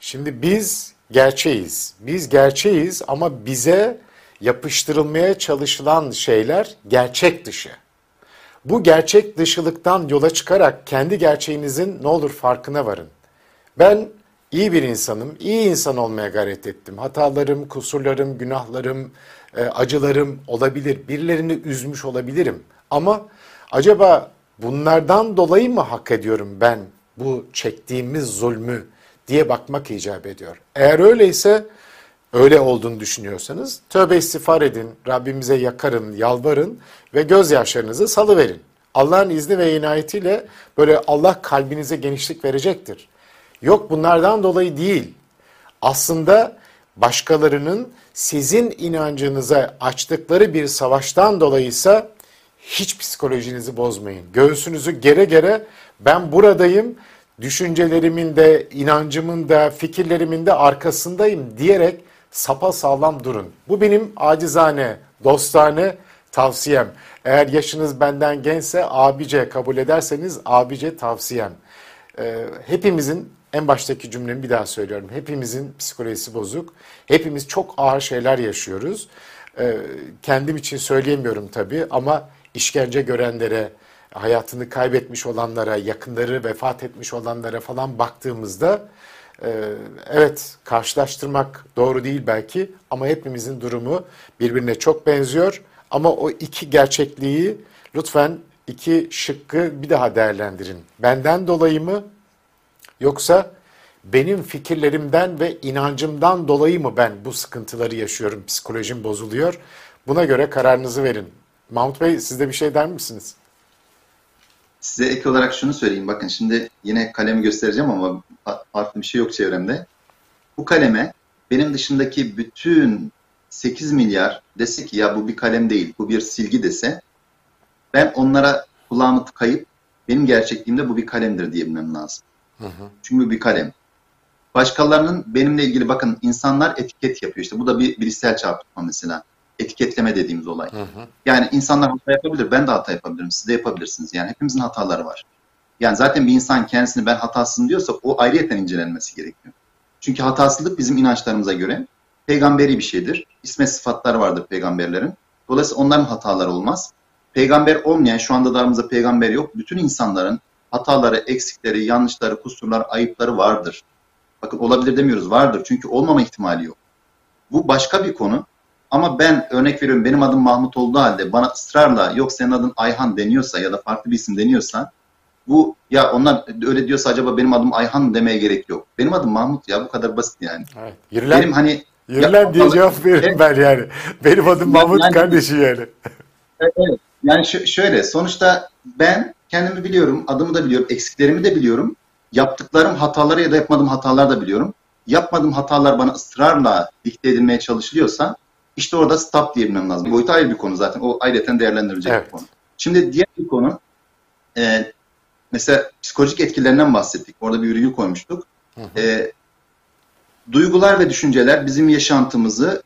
Şimdi biz gerçeğiz. Biz gerçeğiz ama bize yapıştırılmaya çalışılan şeyler gerçek dışı. Bu gerçek dışılıktan yola çıkarak kendi gerçeğinizin ne olur farkına varın. Ben iyi bir insanım, iyi insan olmaya gayret ettim. Hatalarım, kusurlarım, günahlarım, acılarım olabilir. Birilerini üzmüş olabilirim. Ama acaba bunlardan dolayı mı hak ediyorum ben bu çektiğimiz zulmü diye bakmak icap ediyor. Eğer öyleyse, öyle olduğunu düşünüyorsanız tövbe istiğfar edin, Rabbimize yakarın, yalvarın ve gözyaşlarınızı salıverin. Allah'ın izni ve inayetiyle böyle Allah kalbinize genişlik verecektir. Yok bunlardan dolayı değil. Aslında başkalarının sizin inancınıza açtıkları bir savaştan dolayıysa hiç psikolojinizi bozmayın. Göğsünüzü gere gere ben buradayım, düşüncelerimin de, inancımın da, fikirlerimin de arkasındayım diyerek sapasağlam durun. Bu benim acizane, dostane tavsiyem. Eğer yaşınız benden gençse abice kabul ederseniz abice tavsiyem. Hepimizin, en baştaki cümlemi bir daha söylüyorum. Hepimizin psikolojisi bozuk. Hepimiz çok ağır şeyler yaşıyoruz. Kendim için söyleyemiyorum tabii ama işkence görenlere, hayatını kaybetmiş olanlara, yakınları vefat etmiş olanlara falan baktığımızda evet karşılaştırmak doğru değil belki ama hepimizin durumu birbirine çok benziyor. Ama o iki gerçekliği lütfen iki şıkkı bir daha değerlendirin. Benden dolayı mı yoksa benim fikirlerimden ve inancımdan dolayı mı ben bu sıkıntıları yaşıyorum, psikolojim bozuluyor? Buna göre kararınızı verin. Mahmut Bey siz de bir şey der misiniz? Size ek olarak şunu söyleyeyim. Bakın şimdi yine kalemi göstereceğim ama farklı bir şey yok çevremde. Bu kaleme benim dışındaki bütün 8 milyar dese ki ya bu bir kalem değil, bu bir silgi dese ben onlara kulağımı tıkayıp benim gerçekliğimde bu bir kalemdir diyebilmem lazım. Hı hı. Çünkü bu bir kalem. Başkalarının benimle ilgili bakın insanlar etiket yapıyor. İşte bu da bir bilişsel çarpıtma mesela. Etiketleme dediğimiz olay. Hı hı. Yani insanlar hata yapabilir, ben de hata yapabilirim, siz de yapabilirsiniz. Yani hepimizin hataları var. Yani zaten bir insan kendisini ben hatasızım diyorsa o ayrıyeten incelenmesi gerekiyor. Çünkü hatasızlık bizim inançlarımıza göre peygamberi bir şeydir. İsmet sıfatları vardır peygamberlerin. Dolayısıyla onların hataları olmaz. Peygamber olmayan, şu anda da aramızda peygamber yok. Bütün insanların hataları, eksikleri, yanlışları, kusurları, ayıpları vardır. Bakın olabilir demiyoruz, vardır. Çünkü olmama ihtimali yok. Bu başka bir konu. Ama ben örnek veriyorum, benim adım Mahmut olduğu halde bana ısrarla yok senin adın Ayhan deniyorsa ya da farklı bir isim deniyorsa, bu ya onlar öyle diyorsa acaba benim adım Ayhan demeye gerek yok. Benim adım Mahmut ya, bu kadar basit yani. Evet. Yürülen, benim hani, yürülen diye cevap veririm ben yani. Benim adım Mahmut yani, kardeşi yani. Evet. Yani şöyle, sonuçta ben kendimi biliyorum, adımı da biliyorum, eksiklerimi de biliyorum. Yaptıklarım hataları ya da yapmadığım hataları da biliyorum. Yapmadığım hatalar bana ısrarla dikte edilmeye çalışılıyorsa işte orada stop diyebilmem lazım. Boyutu ayrı bir konu zaten. O ayrıca değerlendirilecek evet. bir konu. Şimdi diğer bir konu, mesela psikolojik etkilerinden bahsettik. Orada bir virgül koymuştuk. Hı hı. Duygular ve düşünceler bizim yaşantımızı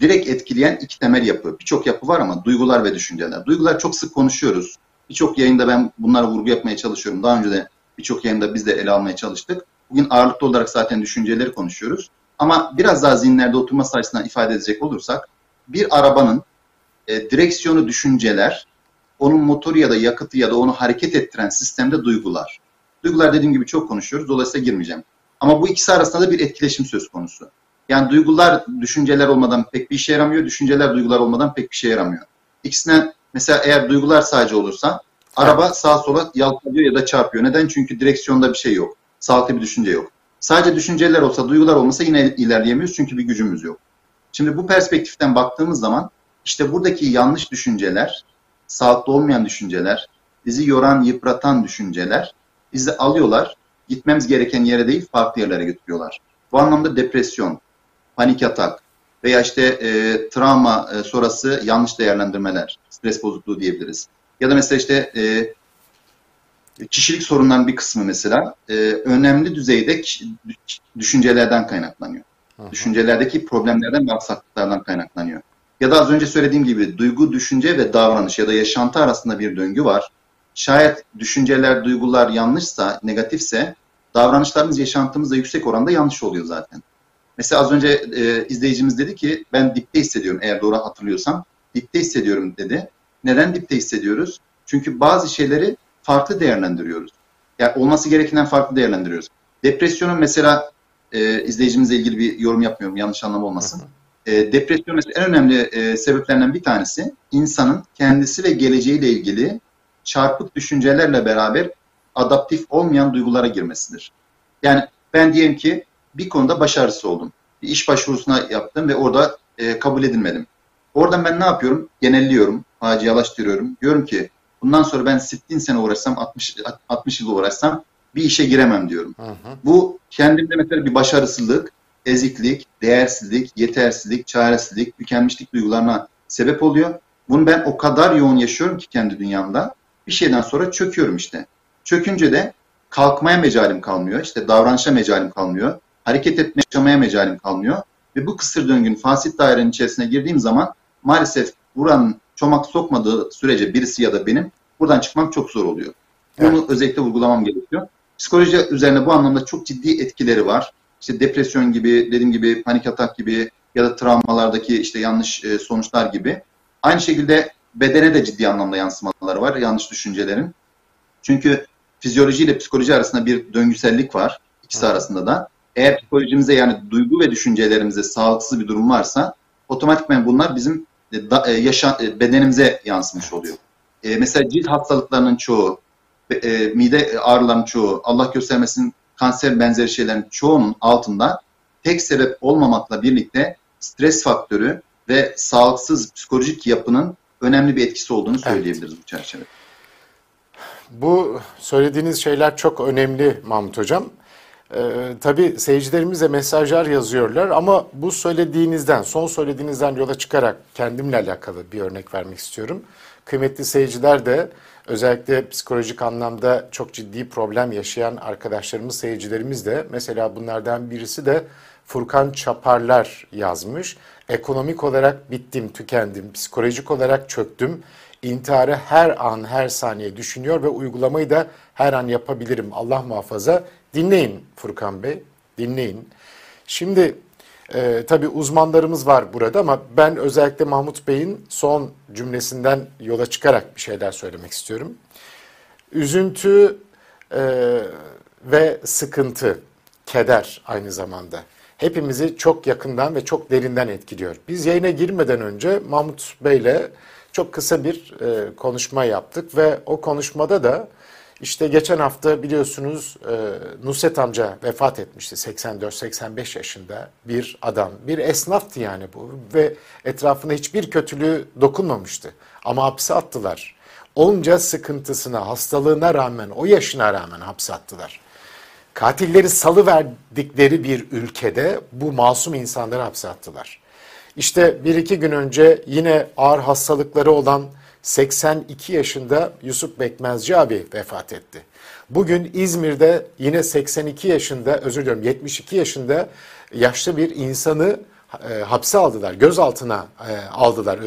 direkt etkileyen iki temel yapı. Birçok yapı var ama duygular ve düşünceler. Duygular çok sık konuşuyoruz. Birçok yayında ben bunlara vurgu yapmaya çalışıyorum. Daha önce de birçok yayında biz de ele almaya çalıştık. Bugün ağırlıklı olarak zaten düşünceleri konuşuyoruz. Ama biraz daha zihinlerde oturması açısından ifade edecek olursak, bir arabanın direksiyonu düşünceler, onun motoru ya da yakıtı ya da onu hareket ettiren sistemde duygular. Duygular dediğim gibi çok konuşuyoruz, dolayısıyla girmeyeceğim. Ama bu ikisi arasında da bir etkileşim söz konusu. Yani duygular düşünceler olmadan pek bir işe yaramıyor, düşünceler duygular olmadan pek bir şey yaramıyor. İkisinden mesela eğer duygular sadece olursa araba sağa sola yalpalıyor ya da çarpıyor. Neden? Çünkü direksiyonda bir şey yok, sağlıklı bir düşünce yok. Sadece düşünceler olsa, duygular olmasa yine ilerleyemiyoruz çünkü bir gücümüz yok. Şimdi bu perspektiften baktığımız zaman işte buradaki yanlış düşünceler, sağlıklı olmayan düşünceler, bizi yoran, yıpratan düşünceler bizi alıyorlar, gitmemiz gereken yere değil farklı yerlere götürüyorlar. Bu anlamda depresyon, panik atak veya işte travma sonrası yanlış değerlendirmeler, stres bozukluğu diyebiliriz. Ya da mesela işte kişilik sorunların bir kısmı mesela önemli düzeyde düşüncelerden kaynaklanıyor. Aha. Düşüncelerdeki problemlerden ve aksaklıklardan kaynaklanıyor. Ya da az önce söylediğim gibi duygu, düşünce ve davranış ya da yaşantı arasında bir döngü var. Şayet düşünceler, duygular yanlışsa, negatifse davranışlarımız yaşantımızda yüksek oranda yanlış oluyor zaten. Mesela az önce izleyicimiz dedi ki ben dipte hissediyorum, eğer doğru hatırlıyorsam. Dipte hissediyorum dedi. Neden dipte hissediyoruz? Çünkü bazı şeyleri farklı değerlendiriyoruz. Yani olması gerekenden farklı değerlendiriyoruz. Depresyonun mesela izleyicimizle ilgili bir yorum yapmıyorum, yanlış anlam olmasın. Depresyonun en önemli sebeplerinden bir tanesi insanın kendisi ve geleceğiyle ilgili çarpık düşüncelerle beraber adaptif olmayan duygulara girmesidir. Yani ben diyelim ki bir konuda başarısız oldum. Bir iş başvurusuna yaptım ve orada kabul edilmedim. Oradan ben ne yapıyorum? Genelliyorum, facialaştırıyorum. Diyorum ki bundan sonra ben 60 sene uğraşsam, 60 yıl uğraşsam bir işe giremem diyorum. Hı hı. Bu kendimde mesela bir başarısızlık, eziklik, değersizlik, yetersizlik, çaresizlik, tükenmişlik duygularına sebep oluyor. Bunu ben o kadar yoğun yaşıyorum ki kendi dünyamda. Bir şeyden sonra çöküyorum işte. Çökünce de kalkmaya mecalim kalmıyor. İşte davranışa mecalim kalmıyor. Hareket etmeye, yaşamaya mecalim kalmıyor. Ve bu kısır döngünün, fasit dairenin içerisine girdiğim zaman maalesef buranın çomak sokmadığı sürece birisi ya da benim buradan çıkmam çok zor oluyor. Bunu evet. özellikle vurgulamam gerekiyor. Psikoloji üzerine bu anlamda çok ciddi etkileri var. İşte depresyon gibi, dediğim gibi panik atak gibi ya da travmalardaki işte yanlış sonuçlar gibi. Aynı şekilde bedene de ciddi anlamda yansımaları var yanlış düşüncelerin. Çünkü fizyoloji ile psikoloji arasında bir döngüsellik var. İkisi evet. arasında da. Eğer psikolojimize yani duygu ve düşüncelerimize sağlıksız bir durum varsa otomatikman bunlar bizim bedenimize yansımış oluyor. Mesela cilt hastalıklarının çoğu, mide ağrılarının çoğu, Allah göstermesin kanser benzeri şeylerin çoğunun altında tek sebep olmamakla birlikte stres faktörü ve sağlıksız psikolojik yapının önemli bir etkisi olduğunu söyleyebiliriz evet. bu çerçevede. Bu söylediğiniz şeyler çok önemli Mahmut Hocam. Tabii seyircilerimize mesajlar yazıyorlar ama bu söylediğinizden, son söylediğinizden yola çıkarak kendimle alakalı bir örnek vermek istiyorum. Kıymetli seyirciler de özellikle psikolojik anlamda çok ciddi problem yaşayan arkadaşlarımız, seyircilerimiz de, mesela bunlardan birisi de Furkan Çaparlar yazmış. Ekonomik olarak bittim, tükendim, psikolojik olarak çöktüm. İntiharı her an, her saniye düşünüyor ve uygulamayı da her an yapabilirim. Allah muhafaza. Dinleyin Furkan Bey, dinleyin. Şimdi tabii uzmanlarımız var burada ama ben özellikle Mahmut Bey'in son cümlesinden yola çıkarak bir şeyler söylemek istiyorum. Üzüntü ve sıkıntı, keder aynı zamanda. hepimizi çok yakından ve çok derinden etkiliyor. Biz yayına girmeden önce Mahmut Bey'le çok kısa bir konuşma yaptık ve o konuşmada da işte geçen hafta biliyorsunuz Nusret amca vefat etmişti, 84-85 yaşında bir adam, bir esnaftı yani bu ve etrafına hiçbir kötülüğü dokunmamıştı ama hapse attılar. Onca sıkıntısına, hastalığına rağmen, o yaşına rağmen hapse attılar. Katilleri salıverdikleri bir ülkede bu masum insanları hapse attılar. İşte bir iki gün önce yine ağır hastalıkları olan 82 yaşında Yusuf Bekmezci abi vefat etti. Bugün İzmir'de yine 72 yaşında yaşlı bir insanı hapse aldılar, gözaltına aldılar,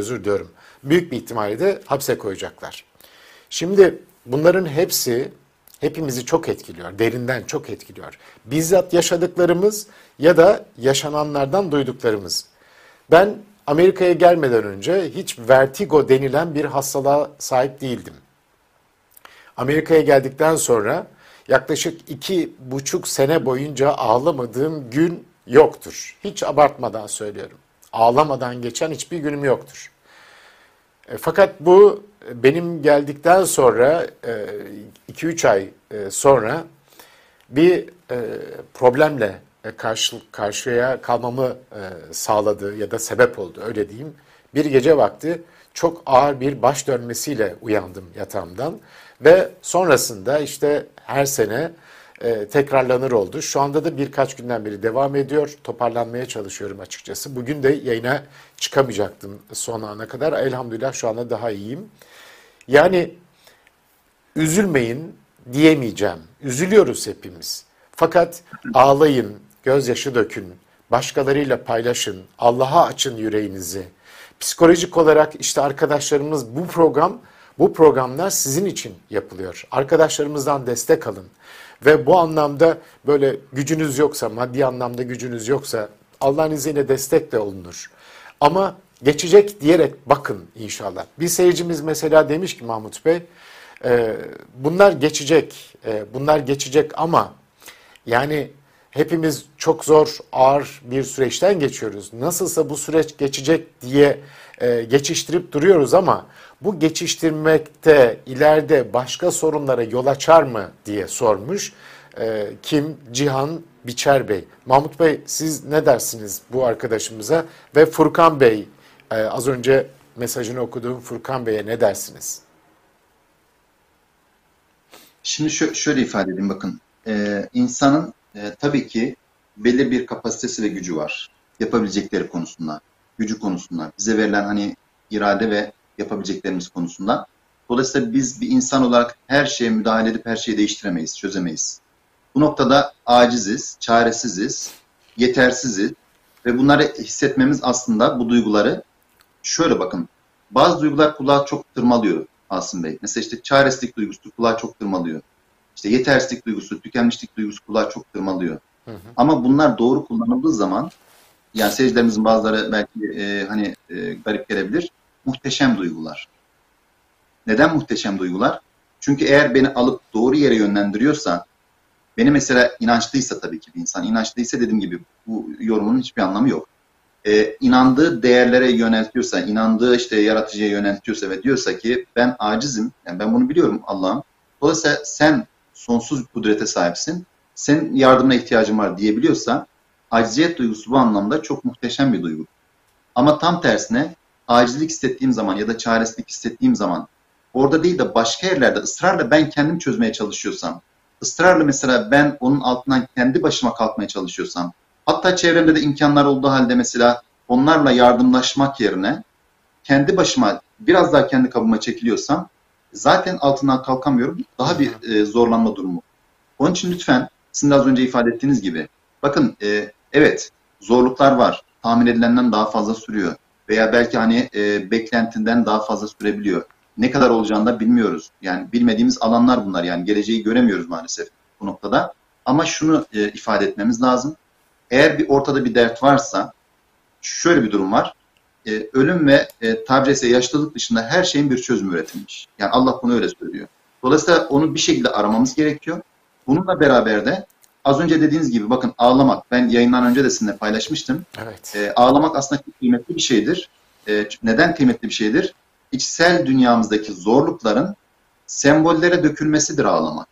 Büyük bir ihtimalle de hapse koyacaklar. Şimdi bunların hepsi hepimizi çok etkiliyor, derinden çok etkiliyor. Bizzat yaşadıklarımız ya da yaşananlardan duyduklarımız. Ben Amerika'ya gelmeden önce hiç vertigo denilen bir hastalığa sahip değildim. Amerika'ya geldikten sonra yaklaşık 2,5 sene boyunca ağlamadığım gün yoktur. Hiç abartmadan söylüyorum. Ağlamadan geçen hiçbir günüm yoktur. Fakat bu benim geldikten sonra 2-3 ay sonra bir problemle karşıya kalmamı sağladı ya da sebep oldu, öyle diyeyim. Bir gece vakti çok ağır bir baş dönmesiyle uyandım yatağımdan ve sonrasında işte her sene tekrarlanır oldu. Şu anda da birkaç günden beri devam ediyor. Toparlanmaya çalışıyorum açıkçası. Bugün de yayına çıkamayacaktım son ana kadar. Elhamdülillah şu anda daha iyiyim. Yani üzülmeyin diyemeyeceğim. Üzülüyoruz hepimiz. Fakat ağlayın, gözyaşı dökün, başkalarıyla paylaşın, Allah'a açın yüreğinizi. Psikolojik olarak işte arkadaşlarımız bu programlar sizin için yapılıyor. Arkadaşlarımızdan destek alın. Ve bu anlamda böyle gücünüz yoksa, maddi anlamda gücünüz yoksa Allah'ın izniyle destek de olunur. Ama geçecek diyerek bakın inşallah. Bir seyircimiz mesela demiş ki Mahmut Bey, bunlar geçecek ama yani hepimiz çok zor, ağır bir süreçten geçiyoruz. Nasılsa bu süreç geçecek diye geçiştirip duruyoruz ama bu geçiştirmekte ileride başka sorunlara yol açar mı diye sormuş. Kim? Cihan Biçer Bey. Mahmut Bey siz ne dersiniz bu arkadaşımıza ve Furkan Bey, az önce mesajını okuduğum Furkan Bey'e ne dersiniz? Şimdi şöyle ifade edeyim bakın. İnsanın tabii ki belirli bir kapasitesi ve gücü var. Yapabilecekleri konusunda, gücü konusunda, bize verilen hani irade ve yapabileceklerimiz konusunda. Dolayısıyla biz bir insan olarak her şeye müdahale edip her şeyi değiştiremeyiz, çözemeyiz. Bu noktada aciziz, çaresiziz, yetersiziz ve bunları hissetmemiz aslında bu duyguları şöyle bakın. Bazı duygular kulağı çok tırmalıyor Asım Bey. Mesela işte çaresizlik duygusu kulağı çok tırmalıyor. İşte yetersizlik duygusu, tükenmişlik duygusu kulağı çok tırmalıyor. Hı hı. Ama bunlar doğru kullanıldığı zaman, yani seyircilerimizin bazıları belki garip gelebilir, muhteşem duygular. Neden muhteşem duygular? Çünkü eğer beni alıp doğru yere yönlendiriyorsa, beni mesela inançlıysa tabii ki bir insan, inançlıysa dediğim gibi bu yorumun hiçbir anlamı yok. İnandığı değerlere yöneltiyorsa, inandığı işte yaratıcıya yöneltiyorsa ve diyorsa ki ben acizim, yani ben bunu biliyorum Allah'ım. Dolayısıyla sen sonsuz kudrete sahipsin, senin yardımına ihtiyacın var diyebiliyorsa, aciziyet duygusu bu anlamda çok muhteşem bir duygu. Ama tam tersine acizlik hissettiğim zaman ya da çaresizlik hissettiğim zaman, orada değil de başka yerlerde ısrarla ben kendim çözmeye çalışıyorsam, ısrarla mesela ben onun altından kendi başıma kalkmaya çalışıyorsam, hatta çevremde de imkanlar olduğu halde mesela onlarla yardımlaşmak yerine kendi başıma biraz daha kendi kabıma çekiliyorsam, zaten altından kalkamıyorum. Daha bir zorlanma durumu. Onun için lütfen sizin de az önce ifade ettiğiniz gibi. Bakın evet zorluklar var. Tahmin edilenden daha fazla sürüyor. Veya belki beklentinden daha fazla sürebiliyor. Ne kadar olacağını da bilmiyoruz. Yani bilmediğimiz alanlar bunlar. Yani geleceği göremiyoruz maalesef bu noktada. Ama şunu ifade etmemiz lazım. Eğer ortada bir dert varsa şöyle bir durum var. Ölüm ve tabrese yaşlılık dışında her şeyin bir çözümü üretilmiş. Yani Allah bunu öyle söylüyor. Dolayısıyla onu bir şekilde aramamız gerekiyor. Bununla beraber de Az önce dediğiniz gibi bakın ağlamak, ben yayından önce de sizinle paylaşmıştım. Evet. Ağlamak aslında çok kıymetli bir şeydir. Neden kıymetli bir şeydir? İçsel dünyamızdaki zorlukların sembollere dökülmesidir ağlamak.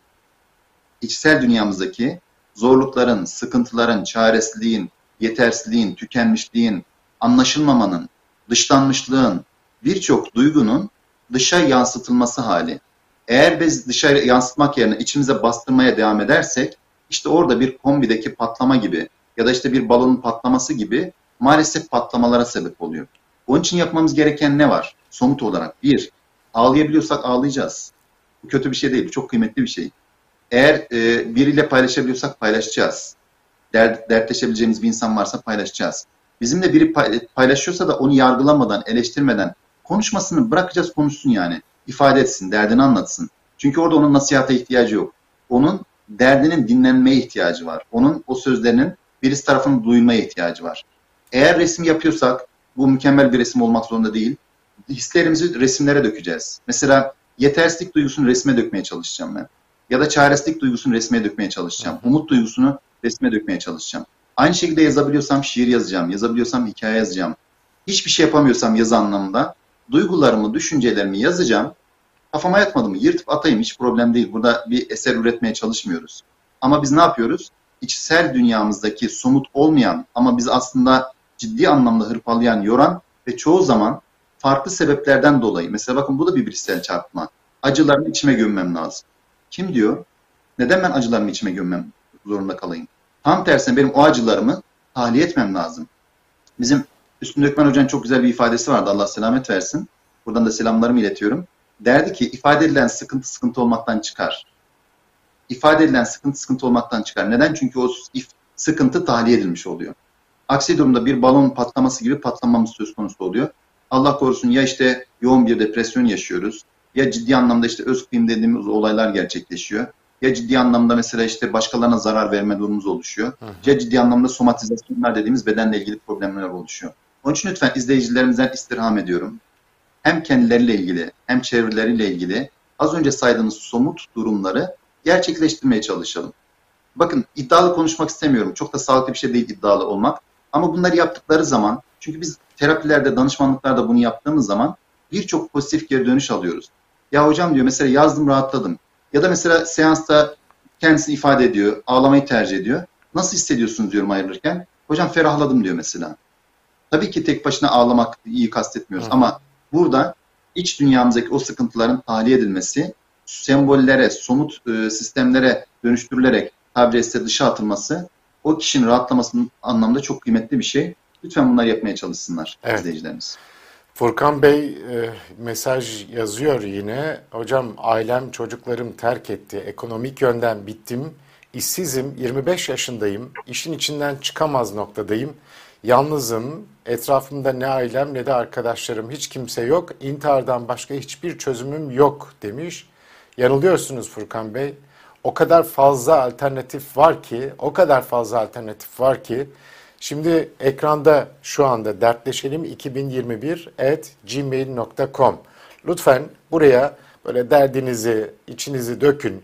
İçsel dünyamızdaki zorlukların, sıkıntıların, çaresizliğin, yetersizliğin, tükenmişliğin, anlaşılmamanın, dışlanmışlığın, birçok duygunun dışa yansıtılması hali. Eğer biz dışa yansıtmak yerine içimize bastırmaya devam edersek, işte orada bir kombideki patlama gibi ya da işte bir balonun patlaması gibi maalesef patlamalara sebep oluyor. Onun için yapmamız gereken ne var? Somut olarak bir, ağlayabiliyorsak ağlayacağız. Bu kötü bir şey değil, çok kıymetli bir şey. Eğer biriyle paylaşabiliyorsak paylaşacağız. Dertleşebileceğimiz bir insan varsa paylaşacağız. Bizimle biri paylaşıyorsa da onu yargılamadan, eleştirmeden konuşmasını bırakacağız, konuşsun yani. İfade etsin, derdini anlatsın. Çünkü orada onun nasihata ihtiyacı yok. Onun derdinin dinlenmeye ihtiyacı var. Onun o sözlerinin birisi tarafından duyulmaya ihtiyacı var. Eğer resim yapıyorsak, bu mükemmel bir resim olmak zorunda değil, hislerimizi resimlere dökeceğiz. Mesela yetersizlik duygusunu resme dökmeye çalışacağım ben. Ya da çaresizlik duygusunu resme dökmeye çalışacağım. Umut duygusunu resme dökmeye çalışacağım. Aynı şekilde yazabiliyorsam şiir yazacağım, yazabiliyorsam hikaye yazacağım. Hiçbir şey yapamıyorsam yazı anlamında duygularımı, düşüncelerimi yazacağım. Kafama yatmadı mı? Yırtıp atayım, hiç problem değil. Burada bir eser üretmeye çalışmıyoruz. Ama biz ne yapıyoruz? İçsel dünyamızdaki somut olmayan ama bizi aslında ciddi anlamda hırpalayan, yoran ve çoğu zaman farklı sebeplerden dolayı. Mesela bakın bu da bir bilişsel çarpma. Acılarımı içime gömmem lazım. Kim diyor? Neden ben acılarımı içime gömmem zorunda kalayım? Tam tersine benim o acılarımı tahliye etmem lazım. Bizim Üstün Dökmen Hoca'nın çok güzel bir ifadesi vardı. Allah selamet versin. Buradan da selamlarımı iletiyorum. Derdi ki ifade edilen sıkıntı olmaktan çıkar. İfade edilen sıkıntı olmaktan çıkar. Neden? Çünkü o sıkıntı tahliye edilmiş oluyor. Aksi durumda bir balon patlaması gibi patlamamız söz konusu oluyor. Allah korusun ya işte yoğun bir depresyon yaşıyoruz, ya ciddi anlamda işte öz kıyım dediğimiz olaylar gerçekleşiyor, ya ciddi anlamda mesela işte başkalarına zarar verme durumumuz oluşuyor, ya ciddi anlamda somatizasyonlar dediğimiz bedenle ilgili problemler oluşuyor. Onun için lütfen izleyicilerimizden istirham ediyorum. Hem kendileriyle ilgili hem çevreleriyle ilgili az önce saydığımız somut durumları gerçekleştirmeye çalışalım. Bakın iddialı konuşmak istemiyorum. Çok da sağlıklı bir şey değil iddialı olmak. Ama bunları yaptıkları zaman, çünkü biz terapilerde, danışmanlıklarda bunu yaptığımız zaman birçok pozitif geri dönüş alıyoruz. Ya hocam diyor mesela yazdım rahatladım. Ya da mesela seansta kendisini ifade ediyor, ağlamayı tercih ediyor. Nasıl hissediyorsunuz diyorum ayrılırken. Hocam ferahladım diyor mesela. Tabii ki tek başına ağlamak iyi kastetmiyoruz ama burada iç dünyamızdaki o sıkıntıların tahliye edilmesi, sembollere, somut sistemlere dönüştürülerek tabiri caizse dışa atılması o kişinin rahatlamasının anlamda çok kıymetli bir şey. Lütfen bunları yapmaya çalışsınlar izleyicilerimiz. Furkan Bey mesaj yazıyor yine. Hocam ailem, çocuklarım terk etti. Ekonomik yönden bittim. İşsizim, 25 yaşındayım. İşin içinden çıkamaz noktadayım. Yalnızım, etrafımda ne ailem ne de arkadaşlarım, hiç kimse yok. İntihardan başka hiçbir çözümüm yok demiş. Yanılıyorsunuz Furkan Bey. O kadar fazla alternatif var ki, şimdi ekranda şu anda dertleşelim2021@gmail.com. Lütfen buraya böyle derdinizi, içinizi dökün.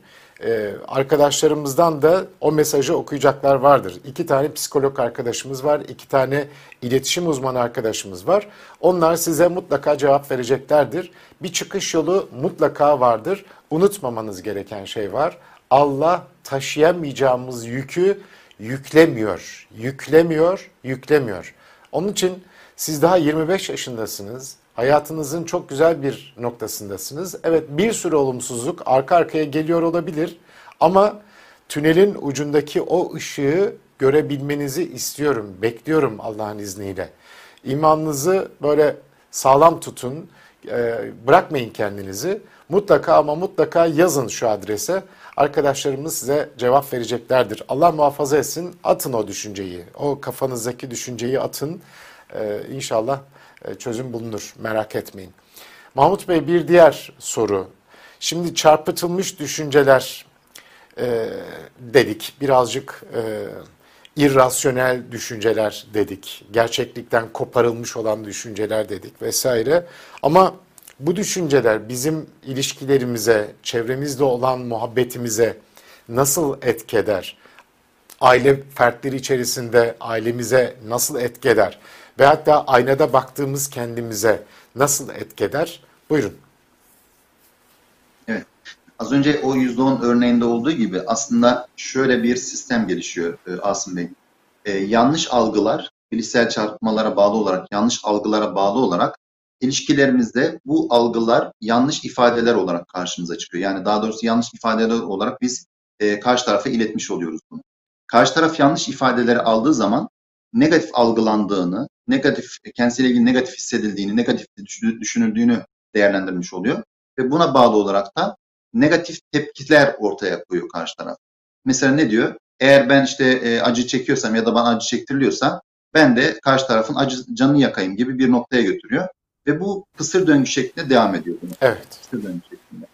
Arkadaşlarımızdan da o mesajı okuyacaklar vardır. 2 tane psikolog arkadaşımız var, 2 tane iletişim uzmanı arkadaşımız var. Onlar size mutlaka cevap vereceklerdir. Bir çıkış yolu mutlaka vardır. Unutmamanız gereken şey var. Allah taşıyamayacağımız yükü yüklemiyor, yüklemiyor. Onun için siz daha 25 yaşındasınız. Hayatınızın çok güzel bir noktasındasınız. Evet, bir sürü olumsuzluk arka arkaya geliyor olabilir ama tünelin ucundaki o ışığı görebilmenizi istiyorum, bekliyorum Allah'ın izniyle. İmanınızı böyle sağlam tutun, bırakmayın kendinizi. Mutlaka ama mutlaka yazın şu adrese. Arkadaşlarımız size cevap vereceklerdir. Allah muhafaza etsin, atın o düşünceyi, o kafanızdaki düşünceyi atın. İnşallah çözüm bulunur, merak etmeyin. Mahmut Bey, bir diğer soru. Şimdi çarpıtılmış düşünceler dedik, birazcık irrasyonel düşünceler dedik, gerçeklikten koparılmış olan düşünceler dedik vesaire. Ama bu düşünceler bizim ilişkilerimize, çevremizde olan muhabbetimize nasıl etki eder? aile fertleri içerisinde ailemize nasıl etki eder ve hatta aynada baktığımız kendimize nasıl etki eder? Buyurun. Evet. Az önce o %10 örneğinde olduğu gibi aslında şöyle bir sistem gelişiyor Asım Bey. Yanlış algılar, bilişsel çarpmalara bağlı olarak, yanlış algılara bağlı olarak ilişkilerimizde bu algılar yanlış ifadeler olarak karşımıza çıkıyor. Yani daha doğrusu yanlış ifadeler olarak biz karşı tarafa iletmiş oluyoruz bunu. Karşı taraf yanlış ifadeleri aldığı zaman negatif algılandığını, negatif, kendisiyle ilgili negatif hissedildiğini, negatif düşünüldüğünü değerlendirmiş oluyor. Ve buna bağlı olarak da negatif tepkiler ortaya koyuyor karşı taraf. Mesela ne diyor? Eğer ben işte acı çekiyorsam ya da bana acı çektiriliyorsa ben de karşı tarafın acı canını yakayım gibi bir noktaya götürüyor. Ve bu kısır döngü şeklinde devam ediyor. Evet. Kısır döngü şeklinde.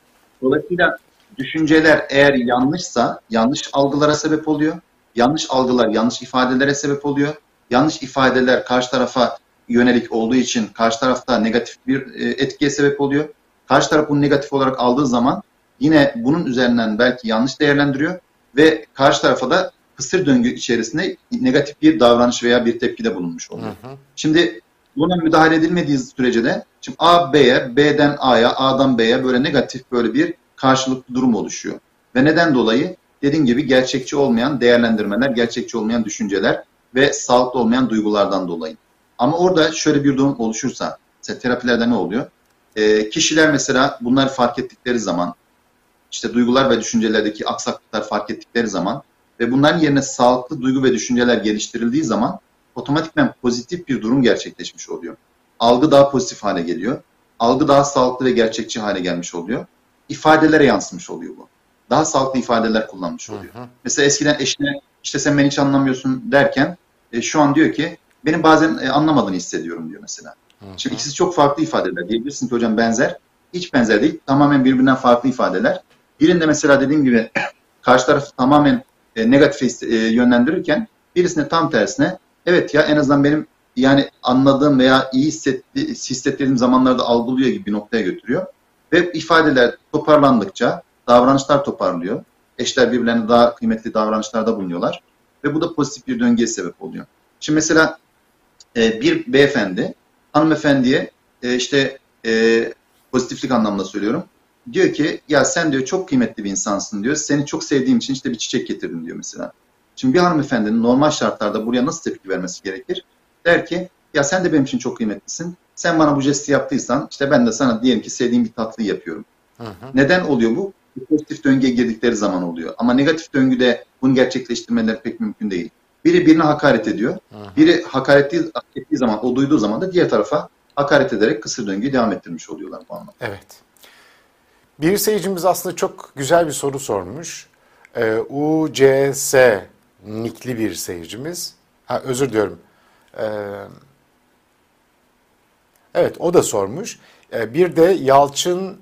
Dolayısıyla düşünceler eğer yanlışsa yanlış algılara sebep oluyor. Yanlış algılar yanlış ifadelere sebep oluyor. Yanlış ifadeler karşı tarafa yönelik olduğu için karşı tarafta negatif bir etkiye sebep oluyor. Karşı taraf bunu negatif olarak aldığı zaman yine bunun üzerinden belki yanlış değerlendiriyor ve karşı tarafa da kısır döngü içerisinde negatif bir davranış veya bir tepkide bulunmuş oluyor. Hı hı. Şimdi buna müdahale edilmediği sürece de şimdi A B'ye, B'den A'ya, A'dan B'ye böyle negatif böyle bir karşılıklı durum oluşuyor. Ve neden dolayı? Dediğim gibi gerçekçi olmayan değerlendirmeler, gerçekçi olmayan düşünceler ve sağlıklı olmayan duygulardan dolayı. Ama orada şöyle bir durum oluşursa, mesela terapilerde ne oluyor? Kişiler mesela bunları fark ettikleri zaman, işte duygular ve düşüncelerdeki aksaklıklar fark ettikleri zaman ve bunların yerine sağlıklı duygu ve düşünceler geliştirildiği zaman otomatikman pozitif bir durum gerçekleşmiş oluyor. Algı daha pozitif hale geliyor. Algı daha sağlıklı ve gerçekçi hale gelmiş oluyor. İfadelere yansımış oluyor bu. Daha sağlıklı ifadeler kullanmış oluyor. Hı hı. Mesela eskiden eşine işte sen beni hiç anlamıyorsun derken şu an diyor ki benim bazen anlamadığını hissediyorum diyor mesela. Hı hı. Şimdi ikisi çok farklı ifadeler diyebilirsin ki hocam benzer. Hiç benzer değil. Tamamen birbirinden farklı ifadeler. Birinde mesela dediğim gibi karşı tarafı tamamen negatif yönlendirirken birisinde tam tersine evet ya en azından benim yani anladığım veya iyi hissettiğim zamanlarda algılıyor gibi bir noktaya götürüyor. Ve ifadeler toparlandıkça davranışlar toparlıyor. Eşler birbirlerine daha kıymetli davranışlarda bulunuyorlar. Ve bu da pozitif bir döngüye sebep oluyor. Şimdi mesela bir beyefendi hanımefendiye işte pozitiflik anlamında söylüyorum. Diyor ki ya sen diyor çok kıymetli bir insansın diyor. Seni çok sevdiğim için işte bir çiçek getirdim diyor mesela. Şimdi bir hanımefendinin normal şartlarda buraya nasıl tepki vermesi gerekir? Der ki ya sen de benim için çok kıymetlisin. Sen bana bu jesti yaptıysan işte ben de sana diyelim ki sevdiğim bir tatlıyı yapıyorum. Hı hı. Neden oluyor bu? Pozitif döngüye girdikleri zaman oluyor. Ama negatif döngüde bunu gerçekleştirmeleri pek mümkün değil. Biri birine hakaret ediyor. Hı hı. Biri hakaret ettiği zaman, o duyduğu zaman da diğer tarafa hakaret ederek kısır döngüyü devam ettirmiş oluyorlar bu anlamda. Evet. Bir seyircimiz aslında çok güzel bir soru sormuş. UCS nikli bir seyircimiz. Özür diliyorum. Evet o da sormuş. Bir de Yalçın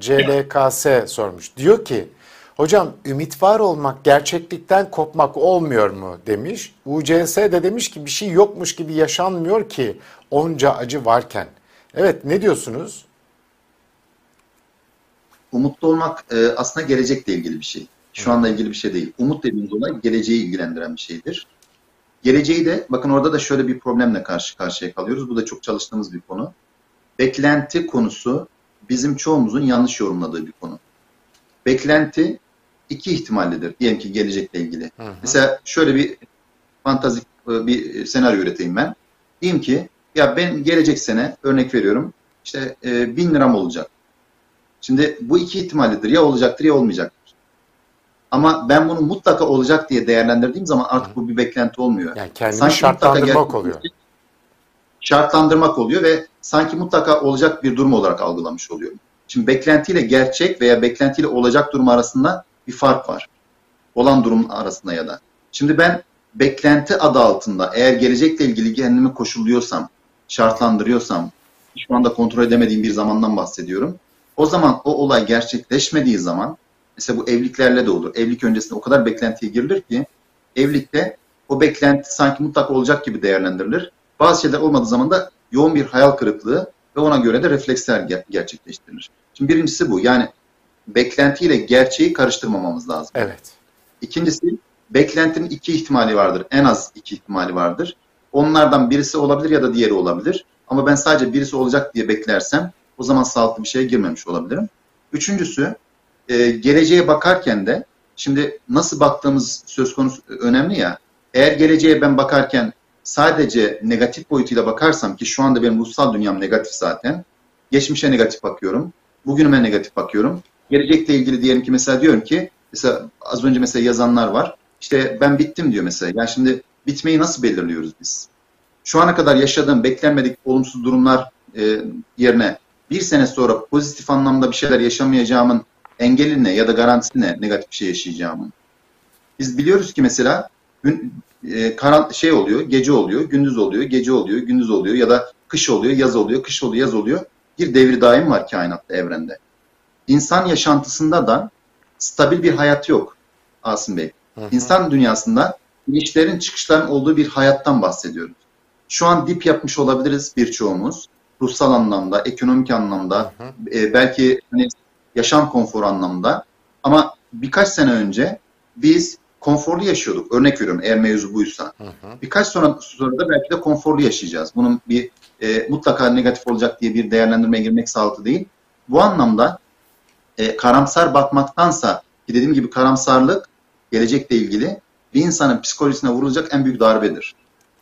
CLKS sormuş. Diyor ki hocam ümit var olmak gerçeklikten kopmak olmuyor mu demiş. UCS de demiş ki bir şey yokmuş gibi yaşanmıyor ki onca acı varken. Evet ne diyorsunuz? Umutlu olmak aslında gelecekle ilgili bir şey. Şu anda ilgili bir şey değil. Umut dediğimiz olay geleceği ilgilendiren bir şeydir. Geleceği de bakın orada da şöyle bir problemle karşı karşıya kalıyoruz. Bu da çok çalıştığımız bir konu. Beklenti konusu bizim çoğumuzun yanlış yorumladığı bir konu. Beklenti iki ihtimallidir. Diyelim ki gelecekle ilgili. Hı hı. Mesela şöyle bir fantastik bir senaryo üreteyim ben. Diyeyim ki ya ben gelecek sene örnek veriyorum işte 1000 liram olacak. Şimdi bu iki ihtimallidir. Ya olacaktır ya olmayacaktır. Ama ben bunu mutlaka olacak diye değerlendirdiğim zaman artık bu bir beklenti olmuyor. Yani kendini sanki şartlandırmak oluyor. Şartlandırmak oluyor ve sanki mutlaka olacak bir durum olarak algılamış oluyorum. Şimdi beklentiyle gerçek veya beklentiyle olacak durum arasında bir fark var. Olan durum arasında ya da. Şimdi ben beklenti adı altında eğer gelecekle ilgili kendimi koşulluyorsam, şartlandırıyorsam, şu anda kontrol edemediğim bir zamandan bahsediyorum. O zaman o olay gerçekleşmediği zaman, mesela bu evliliklerle de olur. Evlilik öncesinde o kadar beklentiye girilir ki, evlilikte o beklenti sanki mutlaka olacak gibi değerlendirilir. Bazı şeyler olmadığı zaman da yoğun bir hayal kırıklığı ve ona göre de refleksler gerçekleştirilir. Şimdi birincisi bu. Yani beklentiyle gerçeği karıştırmamamız lazım. Evet. İkincisi Beklentinin iki ihtimali vardır. En az iki ihtimali vardır. Onlardan birisi olabilir ya da diğeri olabilir. Ama ben sadece birisi olacak diye beklersem o zaman sağlıklı bir şeye girmemiş olabilirim. Üçüncüsü, geleceğe bakarken de şimdi nasıl baktığımız söz konusu önemli ya. Eğer geleceğe ben bakarken sadece negatif boyutuyla bakarsam ki şu anda benim ruhsal dünyam negatif zaten. Geçmişe negatif bakıyorum. Bugünüme negatif bakıyorum. Gelecekle ilgili diyelim ki mesela diyorum ki az önce mesela yazanlar var. İşte ben bittim diyor mesela. Yani şimdi bitmeyi nasıl belirliyoruz biz? Şu ana kadar yaşadığım beklenmedik olumsuz durumlar yerine bir sene sonra pozitif anlamda bir şeyler yaşamayacağımın engeli ne ya da garantisi ne negatif bir şey yaşayacağımın? Biz biliyoruz ki mesela gece oluyor, gündüz oluyor, gece oluyor, gündüz oluyor ya da kış oluyor, yaz oluyor, kış oluyor, yaz oluyor. Bir devir daim var kainatta, evrende. İnsan yaşantısında da stabil bir hayat yok Asım Bey. Hı-hı. İnsan dünyasında inişlerin çıkışların olduğu bir hayattan bahsediyoruz. Şu an dip yapmış olabiliriz birçoğumuz. Ruhsal anlamda, ekonomik anlamda, belki hani yaşam konforu anlamda. Ama birkaç sene önce biz konforlu yaşıyorduk. Örnek veriyorum eğer mevzu buysa. Hı-hı. Birkaç sonra da belki de konforlu yaşayacağız. Bunun bir mutlaka negatif olacak diye bir değerlendirmeye girmek sağlıklı değil. Bu anlamda karamsar bakmaktansa, ki dediğim gibi karamsarlık gelecekle ilgili bir insanın psikolojisine vurulacak en büyük darbedir.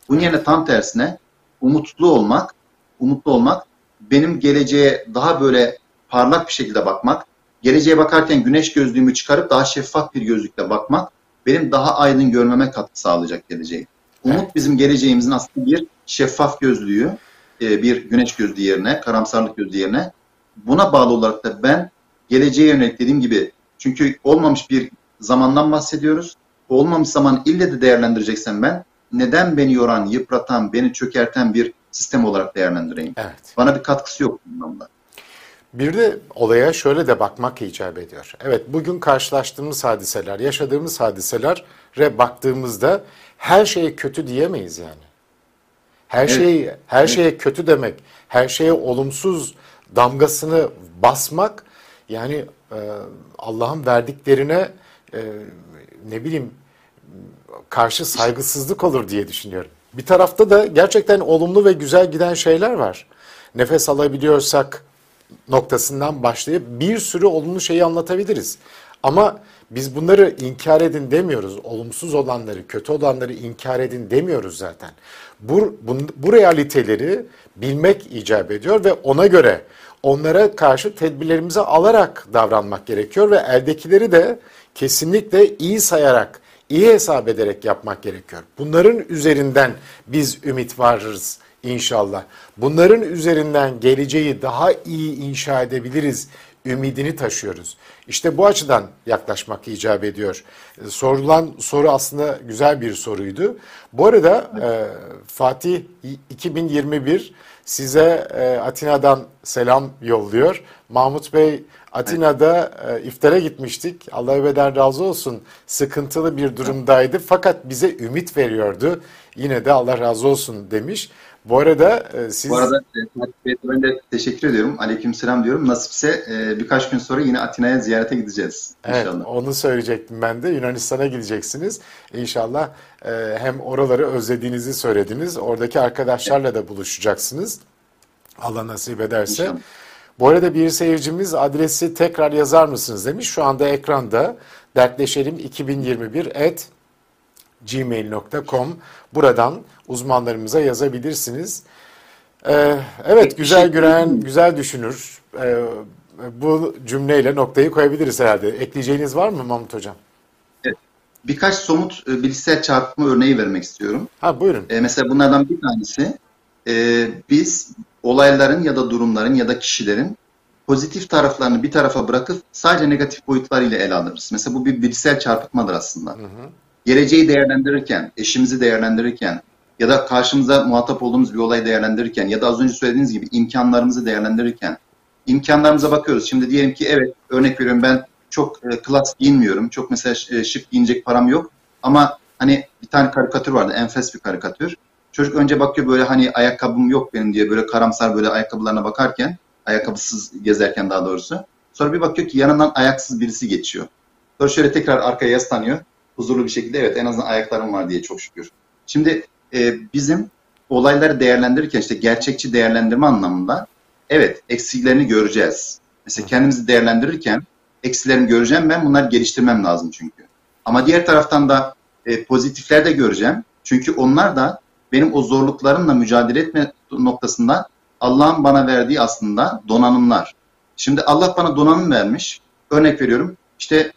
Bunun yerine tam tersine umutlu olmak, benim geleceğe daha böyle parlak bir şekilde bakmak, geleceğe bakarken güneş gözlüğümü çıkarıp daha şeffaf bir gözlükle bakmak, benim daha aydın görmeme katkı sağlayacak geleceği. Umut bizim geleceğimizin aslında bir şeffaf gözlüğü, bir güneş gözlüğü yerine, karamsarlık gözlüğü yerine. Buna bağlı olarak da ben geleceğe yönelik dediğim gibi, çünkü olmamış bir zamandan bahsediyoruz. Olmamış zamanı ille de değerlendireceksem ben, neden beni yoran, yıpratan, beni çökerten bir sistem olarak değerlendireyim? Evet. Bana bir katkısı yok bundan da. Bir de olaya şöyle de bakmak icap ediyor. Evet, bugün karşılaştığımız hadiseler, yaşadığımız hadiselere baktığımızda her şeye kötü diyemeyiz yani. Her şeye kötü demek, her şeye olumsuz damgasını basmak yani Allah'ın verdiklerine ne bileyim karşı saygısızlık olur diye düşünüyorum. Bir tarafta da gerçekten olumlu ve güzel giden şeyler var. Nefes alabiliyorsak noktasından başlayıp bir sürü olumlu şeyi anlatabiliriz. Ama biz bunları inkar edin demiyoruz. Olumsuz olanları, kötü olanları inkar edin demiyoruz zaten. Bu realiteleri bilmek icap ediyor ve ona göre onlara karşı tedbirlerimizi alarak davranmak gerekiyor ve eldekileri de kesinlikle iyi sayarak, iyi hesap ederek yapmak gerekiyor. Bunların üzerinden biz ümit varırız inşallah. Bunların üzerinden geleceği daha iyi inşa edebiliriz. Ümidini taşıyoruz. İşte bu açıdan yaklaşmak icap ediyor. Sorulan soru aslında güzel bir soruydu. Bu arada Fatih 2021 size Atina'dan selam yolluyor. Mahmut Bey, Atina'da iftara gitmiştik. Allah ebeden razı olsun. Sıkıntılı bir durumdaydı fakat bize ümit veriyordu. Yine de Allah razı olsun demiş. Bu arada siz... Bu arada Fatih Bey, ben de teşekkür ediyorum. Aleykümselam diyorum. Nasipse birkaç gün sonra yine Atina'ya ziyarete gideceğiz inşallah. Evet, onu söyleyecektim ben de. Yunanistan'a gideceksiniz. İnşallah hem oraları özlediğinizi söylediniz. Oradaki arkadaşlarla da buluşacaksınız. Allah nasip ederse. İnşallah. Bu arada bir seyircimiz adresi tekrar yazar mısınız demiş. Şu anda ekranda dertleşelim2021@gmail.com. Buradan uzmanlarımıza yazabilirsiniz. Evet, güzel gülen, güzel düşünür. Bu cümleyle noktayı koyabiliriz herhalde. Ekleyeceğiniz var mı Mahmut Hocam? Evet. Birkaç somut bilişsel çarpıtma örneği vermek istiyorum. Ha, buyurun. Mesela bunlardan bir tanesi, biz olayların ya da durumların ya da kişilerin pozitif taraflarını bir tarafa bırakıp sadece negatif boyutlarıyla ele alırız. Mesela bu bir bilişsel çarpıtmadır aslında. Hı hı. Geleceği değerlendirirken, eşimizi değerlendirirken ya da karşımıza muhatap olduğumuz bir olayı değerlendirirken ya da az önce söylediğiniz gibi imkanlarımızı değerlendirirken, imkanlarımıza bakıyoruz. Şimdi diyelim ki evet, örnek veriyorum, ben çok klas giyinmiyorum. Çok mesela şık giyinecek param yok. Ama hani bir tane karikatür vardı, enfes bir karikatür. Çocuk önce bakıyor böyle, hani ayakkabım yok benim diye böyle karamsar böyle ayakkabılarına bakarken, ayakkabısız gezerken daha doğrusu. Sonra bir bakıyor ki yanından ayaksız birisi geçiyor. Sonra şöyle tekrar arkaya yaslanıyor. huzurlu bir şekilde evet en azından ayaklarım var diye çok şükür. Şimdi bizim olayları değerlendirirken işte gerçekçi değerlendirme anlamında evet eksiklerini göreceğiz. Mesela kendimizi değerlendirirken eksilerimi göreceğim ben, bunları geliştirmem lazım çünkü. Ama diğer taraftan da pozitifler de göreceğim. Çünkü onlar da benim o zorluklarımla mücadele etme noktasında Allah'ın bana verdiği aslında donanımlar. Şimdi Allah bana donanım vermiş. Örnek veriyorum işte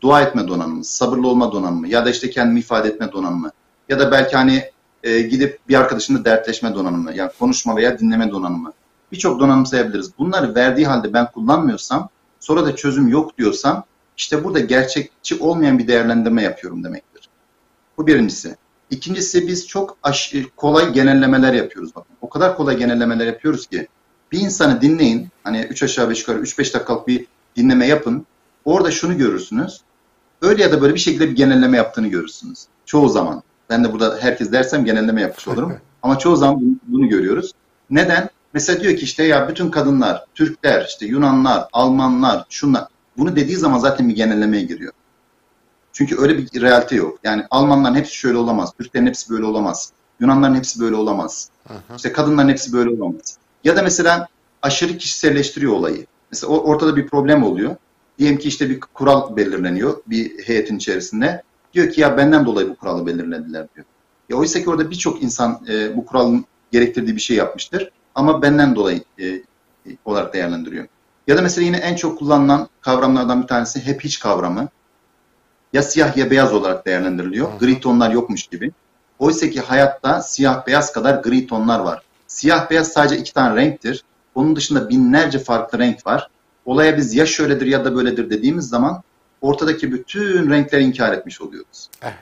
dua etme donanımı, sabırlı olma donanımı ya da işte kendimi ifade etme donanımı ya da belki hani gidip bir arkadaşımla dertleşme donanımı, yani konuşma veya dinleme donanımı. Birçok donanım sayabiliriz. Bunları verdiği halde ben kullanmıyorsam, sonra da çözüm yok diyorsam işte burada gerçekçi olmayan bir değerlendirme yapıyorum demektir. Bu birincisi. İkincisi biz çok kolay genellemeler yapıyoruz. Bakın, o kadar kolay genellemeler yapıyoruz ki bir insanı dinleyin, hani 3 aşağı 5 yukarı 3-5 dakikalık bir dinleme yapın. Orada şunu görürsünüz. Öyle ya da böyle bir şekilde bir genelleme yaptığını görürsünüz. Çoğu zaman. Ben de burada herkes dersem genelleme yapmış olurum. Ama çoğu zaman bunu görüyoruz. Neden? Mesela diyor ki işte ya bütün kadınlar, Türkler, işte Yunanlar, Almanlar, şunlar. Bunu dediği zaman zaten bir genellemeye giriyor. Çünkü öyle bir realite yok. Yani Almanların hepsi şöyle olamaz, Türklerin hepsi böyle olamaz, Yunanların hepsi böyle olamaz. Aha. İşte kadınların hepsi böyle olamaz. Ya da mesela aşırı kişiselleştiriyor olayı. Mesela ortada bir problem oluyor. Diyelim ki işte bir kural belirleniyor bir heyetin içerisinde. Diyor ki ya benden dolayı bu kuralı belirlediler diyor. Ya oysa ki orada birçok insan bu kuralın gerektirdiği bir şey yapmıştır. Ama benden dolayı olarak değerlendiriyor. Ya da mesela yine en çok kullanılan kavramlardan bir tanesi hep hiç kavramı. Ya siyah ya beyaz olarak değerlendiriliyor. Aha. Gri tonlar yokmuş gibi. Oysa ki hayatta siyah beyaz kadar gri tonlar var. Siyah beyaz sadece 2 tane renktir. Onun dışında binlerce farklı renk var. Olaya biz ya şöyledir ya da böyledir dediğimiz zaman ortadaki bütün renkleri inkar etmiş oluyoruz. Evet.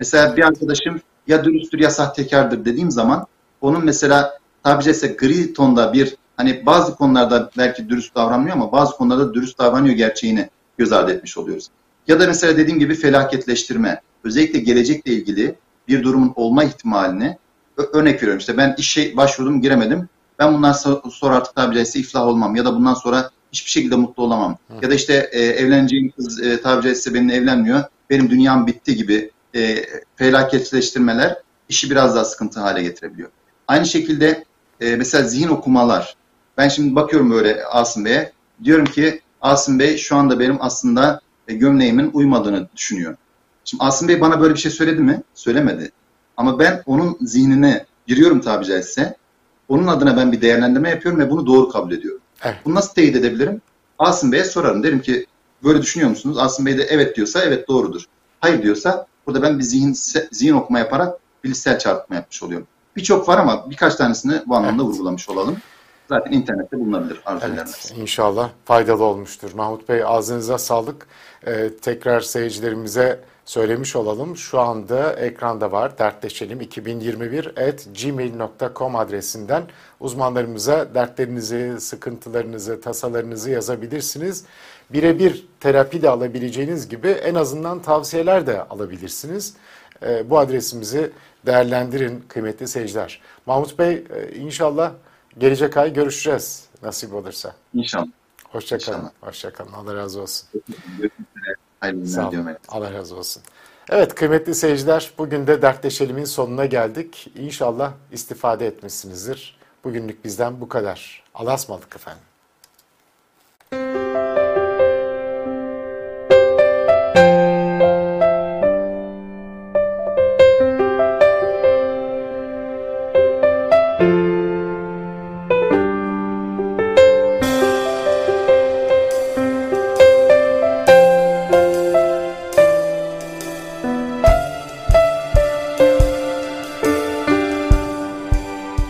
Mesela bir arkadaşım ya dürüsttür ya sahtekardır dediğim zaman onun mesela tabiri caizse gri tonda bir hani bazı konularda belki dürüst davranmıyor ama bazı konularda dürüst davranıyor gerçeğini göz ardı etmiş oluyoruz. Ya da mesela dediğim gibi felaketleştirme. Özellikle gelecekle ilgili bir durumun olma ihtimalini örnek veriyorum. İşte ben işe başvurdum giremedim. Ben bundan sonra artık tabiri caizse iflah olmam ya da bundan sonra hiçbir şekilde mutlu olamam. Hı. Ya da işte evleneceğim kız tabiri caizse benimle evlenmiyor. Benim dünyam bitti gibi felaketleştirmeler işi biraz daha sıkıntı hale getirebiliyor. Aynı şekilde mesela zihin okumalar. Ben şimdi bakıyorum böyle Asım Bey'e. Diyorum ki Asım Bey şu anda benim aslında gömleğimin uymadığını düşünüyor. Şimdi Asım Bey bana böyle bir şey söyledi mi? Söylemedi. Ama ben onun zihnine giriyorum tabiri caizse. Onun adına ben bir değerlendirme yapıyorum ve bunu doğru kabul ediyorum. Evet. Bunu nasıl teyit edebilirim? Asım Bey'e sorarım. Derim ki böyle düşünüyor musunuz? Asım Bey de evet diyorsa evet doğrudur. Hayır diyorsa burada ben bir zihin okuma yaparak bilişsel çarpıtma yapmış oluyorum. Birçok var ama birkaç tanesini bu anlamda vurgulamış olalım. Zaten internette bulunabilir arzu ederlerse. İnşallah faydalı olmuştur. Mahmut Bey ağzınıza sağlık. Tekrar seyircilerimize söylemiş olalım. Şu anda ekranda var. dertleşelim2021@gmail.com adresinden uzmanlarımıza dertlerinizi, sıkıntılarınızı, tasalarınızı yazabilirsiniz. Birebir terapi de alabileceğiniz gibi en azından tavsiyeler de alabilirsiniz. Bu adresimizi değerlendirin kıymetli seyirciler. Mahmut Bey inşallah gelecek ay görüşeceğiz nasip olursa. İnşallah. Hoşçakalın. Hoşçakalın. Allah razı olsun. Sağ olun. Allah razı olsun. Evet kıymetli seyirciler bugün de dertleşelimin sonuna geldik. İnşallah istifade etmişsinizdir. Bugünlük bizden bu kadar. Allah'a ısmarladık efendim.